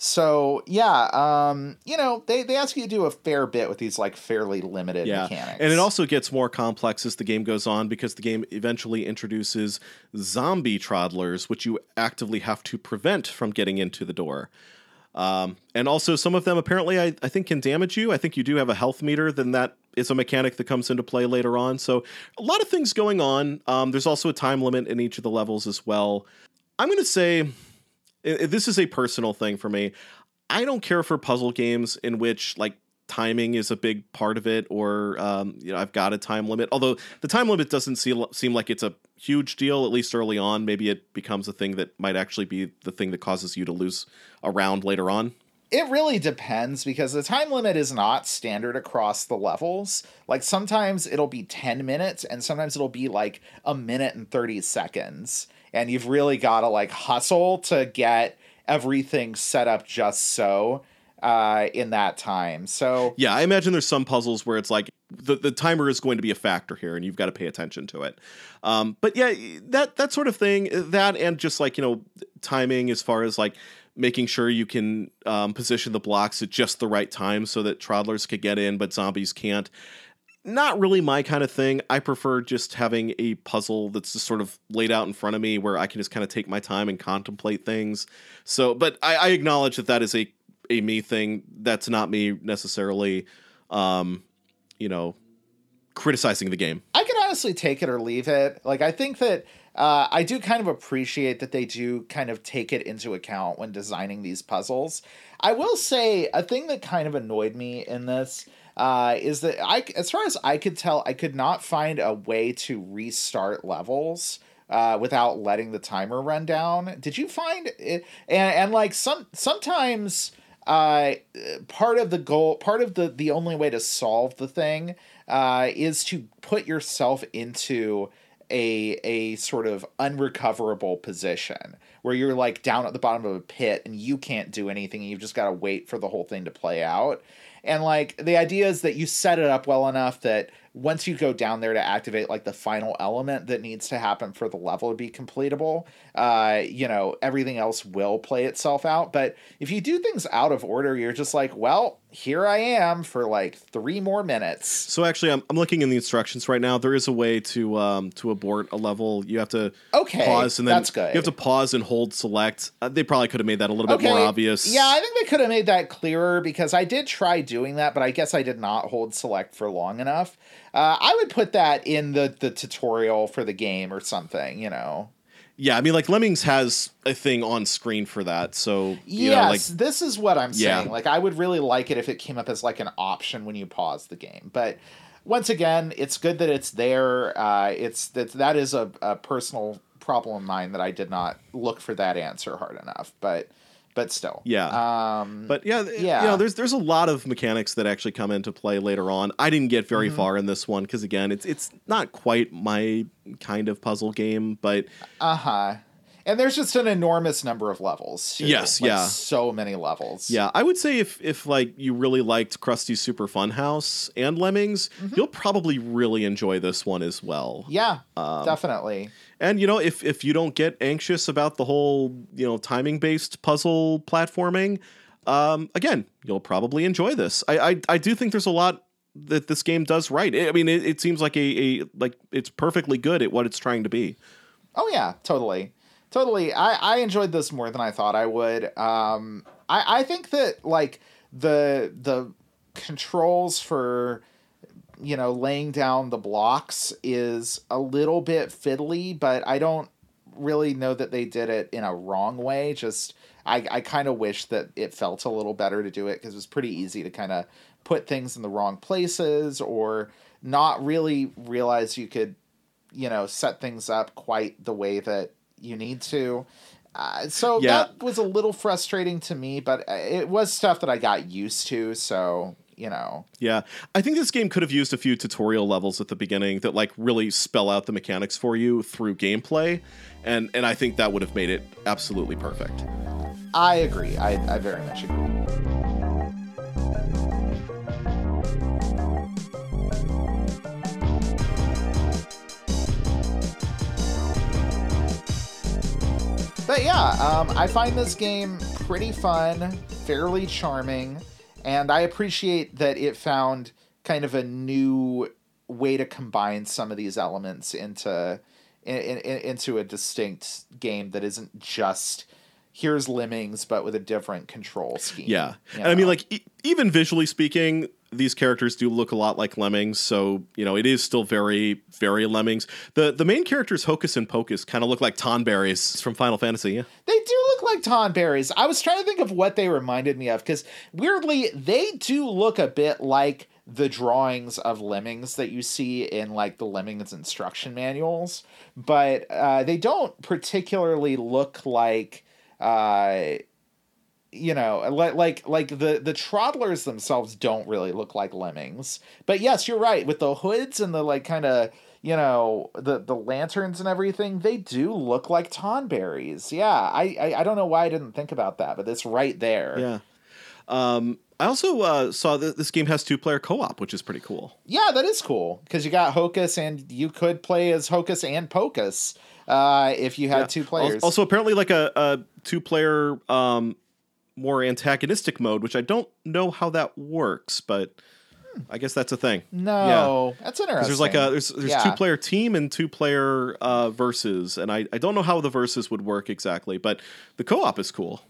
So yeah, um, you know, they, they ask you to do a fair bit with these like fairly limited yeah. mechanics. And it also gets more complex as the game goes on, because the game eventually introduces zombie Troddlers, which you actively have to prevent from getting into the door. Um, and also some of them apparently I, I think can damage you. I think you do have a health meter, then that is a mechanic that comes into play later on. So a lot of things going on. Um, there's also a time limit in each of the levels as well. I'm going to say it, this is a personal thing for me. I don't care for puzzle games in which like timing is a big part of it, or, um, you know, I've got a time limit, although the time limit doesn't seem, seem like it's a huge deal, at least early on. Maybe it becomes a thing that might actually be the thing that causes you to lose a round later on. It really depends, because the time limit is not standard across the levels. Like sometimes it'll be ten minutes and sometimes it'll be like a minute and thirty seconds. And you've really got to like hustle to get everything set up just so uh, in that time. So yeah, I imagine there's some puzzles where it's like the, the timer is going to be a factor here and you've got to pay attention to it. Um, but yeah, that, that sort of thing, that, and just like, you know, timing as far as like making sure you can um, position the blocks at just the right time so that Troddlers could get in, but zombies can't. Not really my kind of thing. I prefer just having a puzzle that's just sort of laid out in front of me where I can just kind of take my time and contemplate things. So, but I, I acknowledge that that is a, a me thing. That's not me necessarily, um, you know, criticizing the game. I can honestly take it or leave it. Like, I think that Uh, I do kind of appreciate that they do kind of take it into account when designing these puzzles. I will say a thing that kind of annoyed me in this uh, is that I, as far as I could tell, I could not find a way to restart levels uh, without letting the timer run down. Did you find it? And, and like some sometimes uh, part of the goal, part of the, the only way to solve the thing uh, is to put yourself into a a sort of unrecoverable position where you're like down at the bottom of a pit and you can't do anything and you've just got to wait for the whole thing to play out. And like the idea is that you set it up well enough that once you go down there to activate like the final element that needs to happen for the level to be completable, uh, you know, everything else will play itself out. But if you do things out of order, you're just like, well, here I am for like three more minutes. So actually, I'm I'm looking in the instructions right now. There is a way to um to abort a level. You have to okay, pause and then that's good. You have to pause and hold select. Uh, they probably could have made that a little okay. bit more obvious. Yeah, I think they could have made that clearer, because I did try doing that, but I guess I did not hold select for long enough. Uh, I would put that in the, the tutorial for the game or something, you know? Yeah, I mean, like, Lemmings has a thing on screen for that, so... You yes, know, like, this is what I'm yeah. saying. Like, I would really like it if it came up as, like, an option when you pause the game. But, once again, it's good that it's there. Uh, it's that that is a, a personal problem of mine that I did not look for that answer hard enough, but... But still, yeah. Um, but yeah, yeah. You know, there's there's a lot of mechanics that actually come into play later on. I didn't get very mm-hmm. far in this one because again, it's it's not quite my kind of puzzle game. But uh huh. And there's just an enormous number of levels. Too. Yes, like, yeah, so many levels. Yeah, I would say if if like you really liked Krusty's Super Fun House and Lemmings, mm-hmm. you'll probably really enjoy this one as well. Yeah, um, definitely. And you know, if if you don't get anxious about the whole you know timing based puzzle platforming, um, again, you'll probably enjoy this. I, I I do think there's a lot that this game does right. I mean, it, it seems like a, a like it's perfectly good at what it's trying to be. Oh yeah, totally. Totally. I, I enjoyed this more than I thought I would. Um, I, I think that like the the controls for, you know, laying down the blocks is a little bit fiddly, but I don't really know that they did it in a wrong way. Just I, I kind of wish that it felt a little better to do it, because it was pretty easy to kind of put things in the wrong places or not really realize you could, you know, set things up quite the way that you need to. Uh, so yeah. That was a little frustrating to me, but it was stuff that I got used to. So, you know, yeah, I think this game could have used a few tutorial levels at the beginning that like really spell out the mechanics for you through gameplay. And, and I think that would have made it absolutely perfect. I agree. I, I very much agree. But yeah, um, I find this game pretty fun, fairly charming, and I appreciate that it found kind of a new way to combine some of these elements into in, in, into a distinct game that isn't just here's Lemmings, but with a different control scheme. Yeah. And know? I mean, like, e- even visually speaking, these characters do look a lot like Lemmings. So, you know, it is still very, very Lemmings. The the main characters, Hocus and Pocus, kind of look like Tonberries from Final Fantasy. Yeah. They do look like Tonberries. I was trying to think of what they reminded me of, because weirdly, they do look a bit like the drawings of Lemmings that you see in like the Lemmings instruction manuals. But uh, they don't particularly look like uh, you know, like, like, like the, the Troddlers themselves don't really look like Lemmings, but yes, you're right. With the hoods and the, like, kind of, you know, the, the lanterns and everything, they do look like Tonberries. Yeah. I, I, I don't know why I didn't think about that, but it's right there. Yeah. Um, I also uh, saw that this game has two-player co-op, which is pretty cool. Yeah, that is cool, because you got Hocus, and you could play as Hocus and Pocus uh, if you had yeah. two players. Also, apparently, like a, a two-player, um, more antagonistic mode, which I don't know how that works, but hmm. I guess that's a thing. No, yeah. That's interesting. There's like a there's there's yeah. two-player team and two-player uh, versus, and I, I don't know how the versus would work exactly, but the co-op is cool.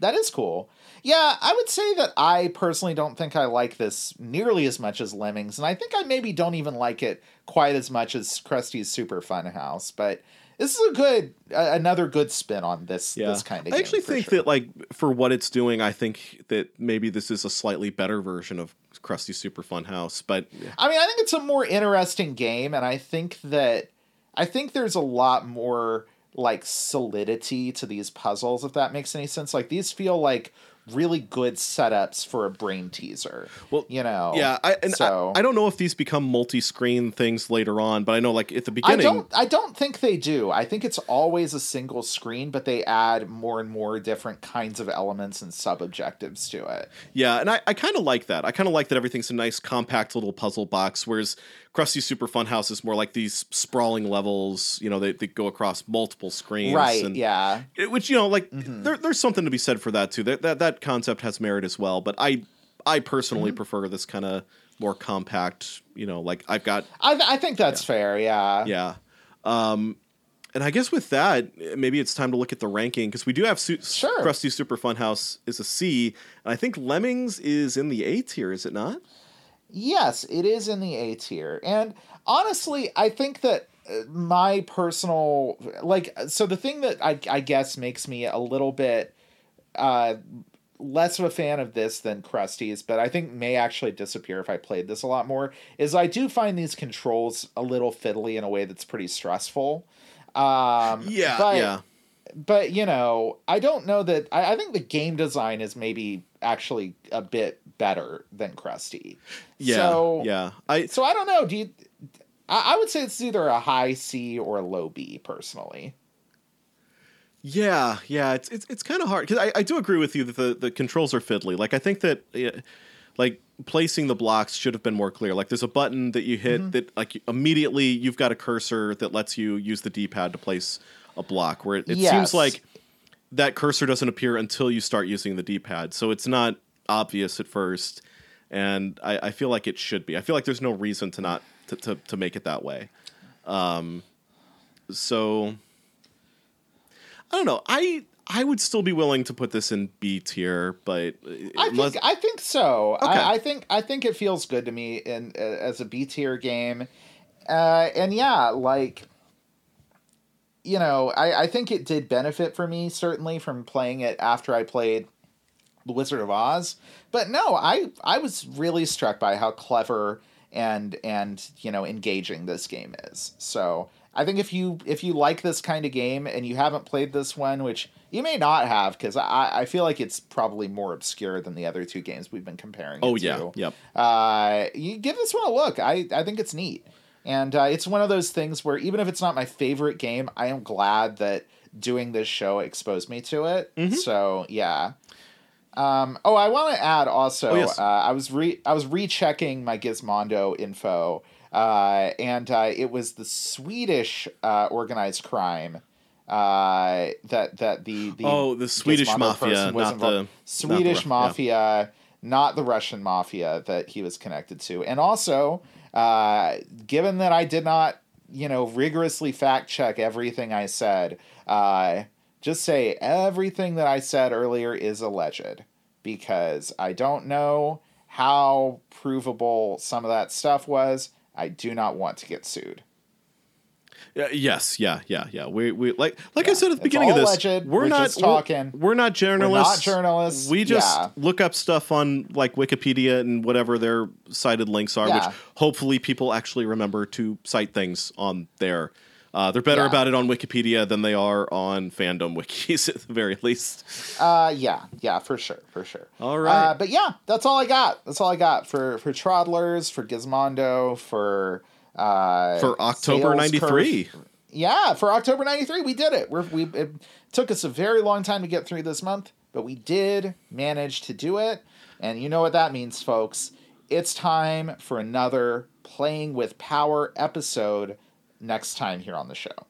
That is cool. Yeah, I would say that I personally don't think I like this nearly as much as Lemmings, and I think I maybe don't even like it quite as much as Krusty's Super Fun House, but this is a good, uh, another good spin on this, yeah. this kind of game. I actually think sure. that, like, for what it's doing, I think that maybe this is a slightly better version of Krusty's Super Fun House, but I mean, I think it's a more interesting game, and I think that, I think there's a lot more, like, solidity to these puzzles, if that makes any sense. Like, these feel like really good setups for a brain teaser. Well, you know, yeah. I, and so. I, I don't know if these become multi-screen things later on, but I know, like, at the beginning, I don't, I don't think they do. I think it's always a single screen, but they add more and more different kinds of elements and sub-objectives to it. Yeah. And I, I kind of like that. I kind of like that. Everything's a nice compact little puzzle box, whereas Krusty's Super Fun House is more like these sprawling levels, you know, they, they go across multiple screens. Right. And, yeah. Which, you know, like mm-hmm. there, there's something to be said for that too. That, that, that concept has merit as well, but I, I personally mm-hmm. prefer this kind of more compact, you know, like I've got, I, th- I think that's yeah. fair. Yeah. Yeah. Um, and I guess with that, maybe it's time to look at the ranking, because we do have su- sure. Krusty's Super Fun House is a C, and I think Lemmings is in the A tier. Is it not? Yes, it is in the A tier. And honestly, I think that my personal, like, so the thing that I, I guess makes me a little bit uh, less of a fan of this than Krusty's, but I think may actually disappear if I played this a lot more, is I do find these controls a little fiddly in a way that's pretty stressful. Um, yeah, but, yeah. But, you know, I don't know that, I, I think the game design is maybe actually a bit better than Krusty. Yeah. So, yeah. I, so I don't know. Do you, I, I would say it's either a high C or a low B personally. Yeah. Yeah. It's, it's, it's kind of hard, cause I, I do agree with you that the, the controls are fiddly. Like, I think that uh, like placing the blocks should have been more clear. Like, there's a button that you hit mm-hmm. that, like, immediately you've got a cursor that lets you use the D pad to place a block, where it, it yes. seems like that cursor doesn't appear until you start using the D pad. So it's not obvious at first, and I, I feel like it should be. I feel like there's no reason to not to, to, to make it that way. Um, so I don't know. I I would still be willing to put this in B tier, but I unless... think I think so. Okay. I, I think I think it feels good to me in uh, as a B tier game, uh, and yeah, like. You know, I, I think it did benefit for me, certainly, from playing it after I played The Wizard of Oz. But no, I I was really struck by how clever and, and you know, engaging this game is. So I think if you if you like this kind of game and you haven't played this one, which you may not have, because I, I feel like it's probably more obscure than the other two games we've been comparing oh, it yeah. to. Oh, yeah, yep. Uh, you give this one a look. I, I think it's neat. And uh, it's one of those things where even if it's not my favorite game, I am glad that doing this show exposed me to it. Mm-hmm. So, yeah. Um, oh, I want to add also, oh, yes. uh, I was re I was rechecking my Gizmondo info, uh, and uh, it was the Swedish uh, organized crime uh, that that the, the oh the Swedish Gizmondo mafia, not involved. the Swedish not the, mafia, yeah. not the Russian mafia that he was connected to. And also, uh, given that I did not, you know, rigorously fact check everything I said, uh, just say everything that I said earlier is alleged, because I don't know how provable some of that stuff was. I do not want to get sued. Uh, yes, yeah, yeah, yeah. We we like like yeah, I said at the beginning of this, we're, we're not just talking. We're, we're not journalists. We're not journalists. We just yeah. look up stuff on like Wikipedia and whatever their cited links are, yeah. which hopefully people actually remember to cite things on there. Uh, they're better yeah. about it on Wikipedia than they are on fandom wikis, at the very least. Uh, yeah, yeah, for sure, for sure. All right. Uh, but yeah, that's all I got. That's all I got for, for Troddlers, for Gizmondo, for... Uh, for October ninety-three. Curve. Yeah, for October ninety-three, we did it. We're, we It took us a very long time to get through this month, but we did manage to do it. And you know what that means, folks. It's time for another Playing with Power episode next time here on the show.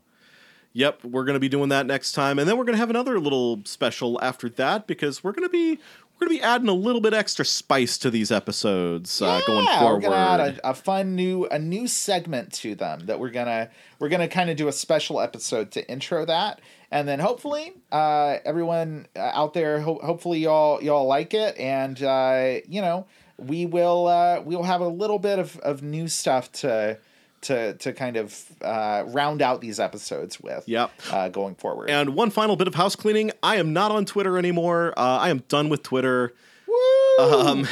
Yep, we're going to be doing that next time, and then we're going to have another little special after that, because we're going to be we're going to be adding a little bit extra spice to these episodes yeah, uh, going forward. We're going to add a, a fun new a new segment to them that we're going to we're going to kind of do a special episode to intro that, and then hopefully uh, everyone out there ho- hopefully y'all y'all like it, and uh, you know, we will uh, we'll have a little bit of, of new stuff to. to to kind of uh, round out these episodes with yep. uh, going forward. And one final bit of house cleaning. I am not on Twitter anymore. Uh, I am done with Twitter. Woo! Um,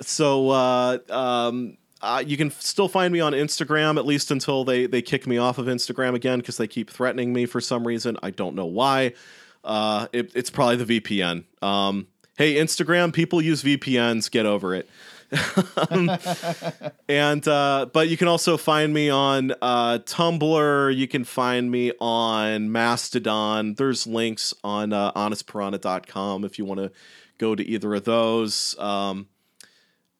so uh, um, uh, you can still find me on Instagram, at least until they, they kick me off of Instagram again, because they keep threatening me for some reason. I don't know why. Uh, it, it's probably the V P N. Um, hey, Instagram, people use V P Ns. Get over it. um, and uh but you can also find me on uh Tumblr. You can find me on Mastodon. There's links on uh, honest piranha dot com if you want to go to either of those. Um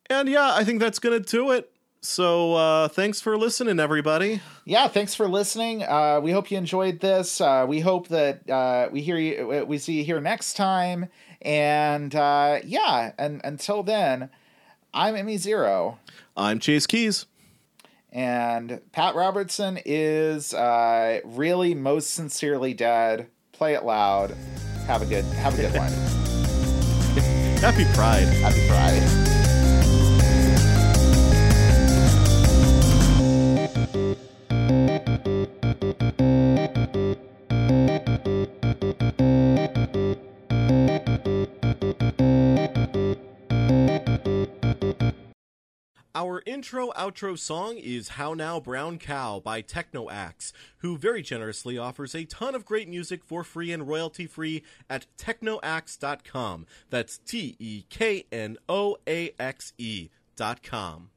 and yeah, I think that's gonna do it. So uh thanks for listening, everybody. Yeah, thanks for listening. Uh we hope you enjoyed this. Uh we hope that uh we hear you we see you here next time. And uh yeah, and until then, I'm Emmy Zero. I'm Chase Keys. And Pat Robertson is uh, really most sincerely dead. Play it loud. Have a good, have a good one. Happy Pride. Happy Pride. Our intro outro song is How Now Brown Cow by Techno Axe, who very generously offers a ton of great music for free and royalty free at techno axe dot com. That's T E K N O A X E dot com.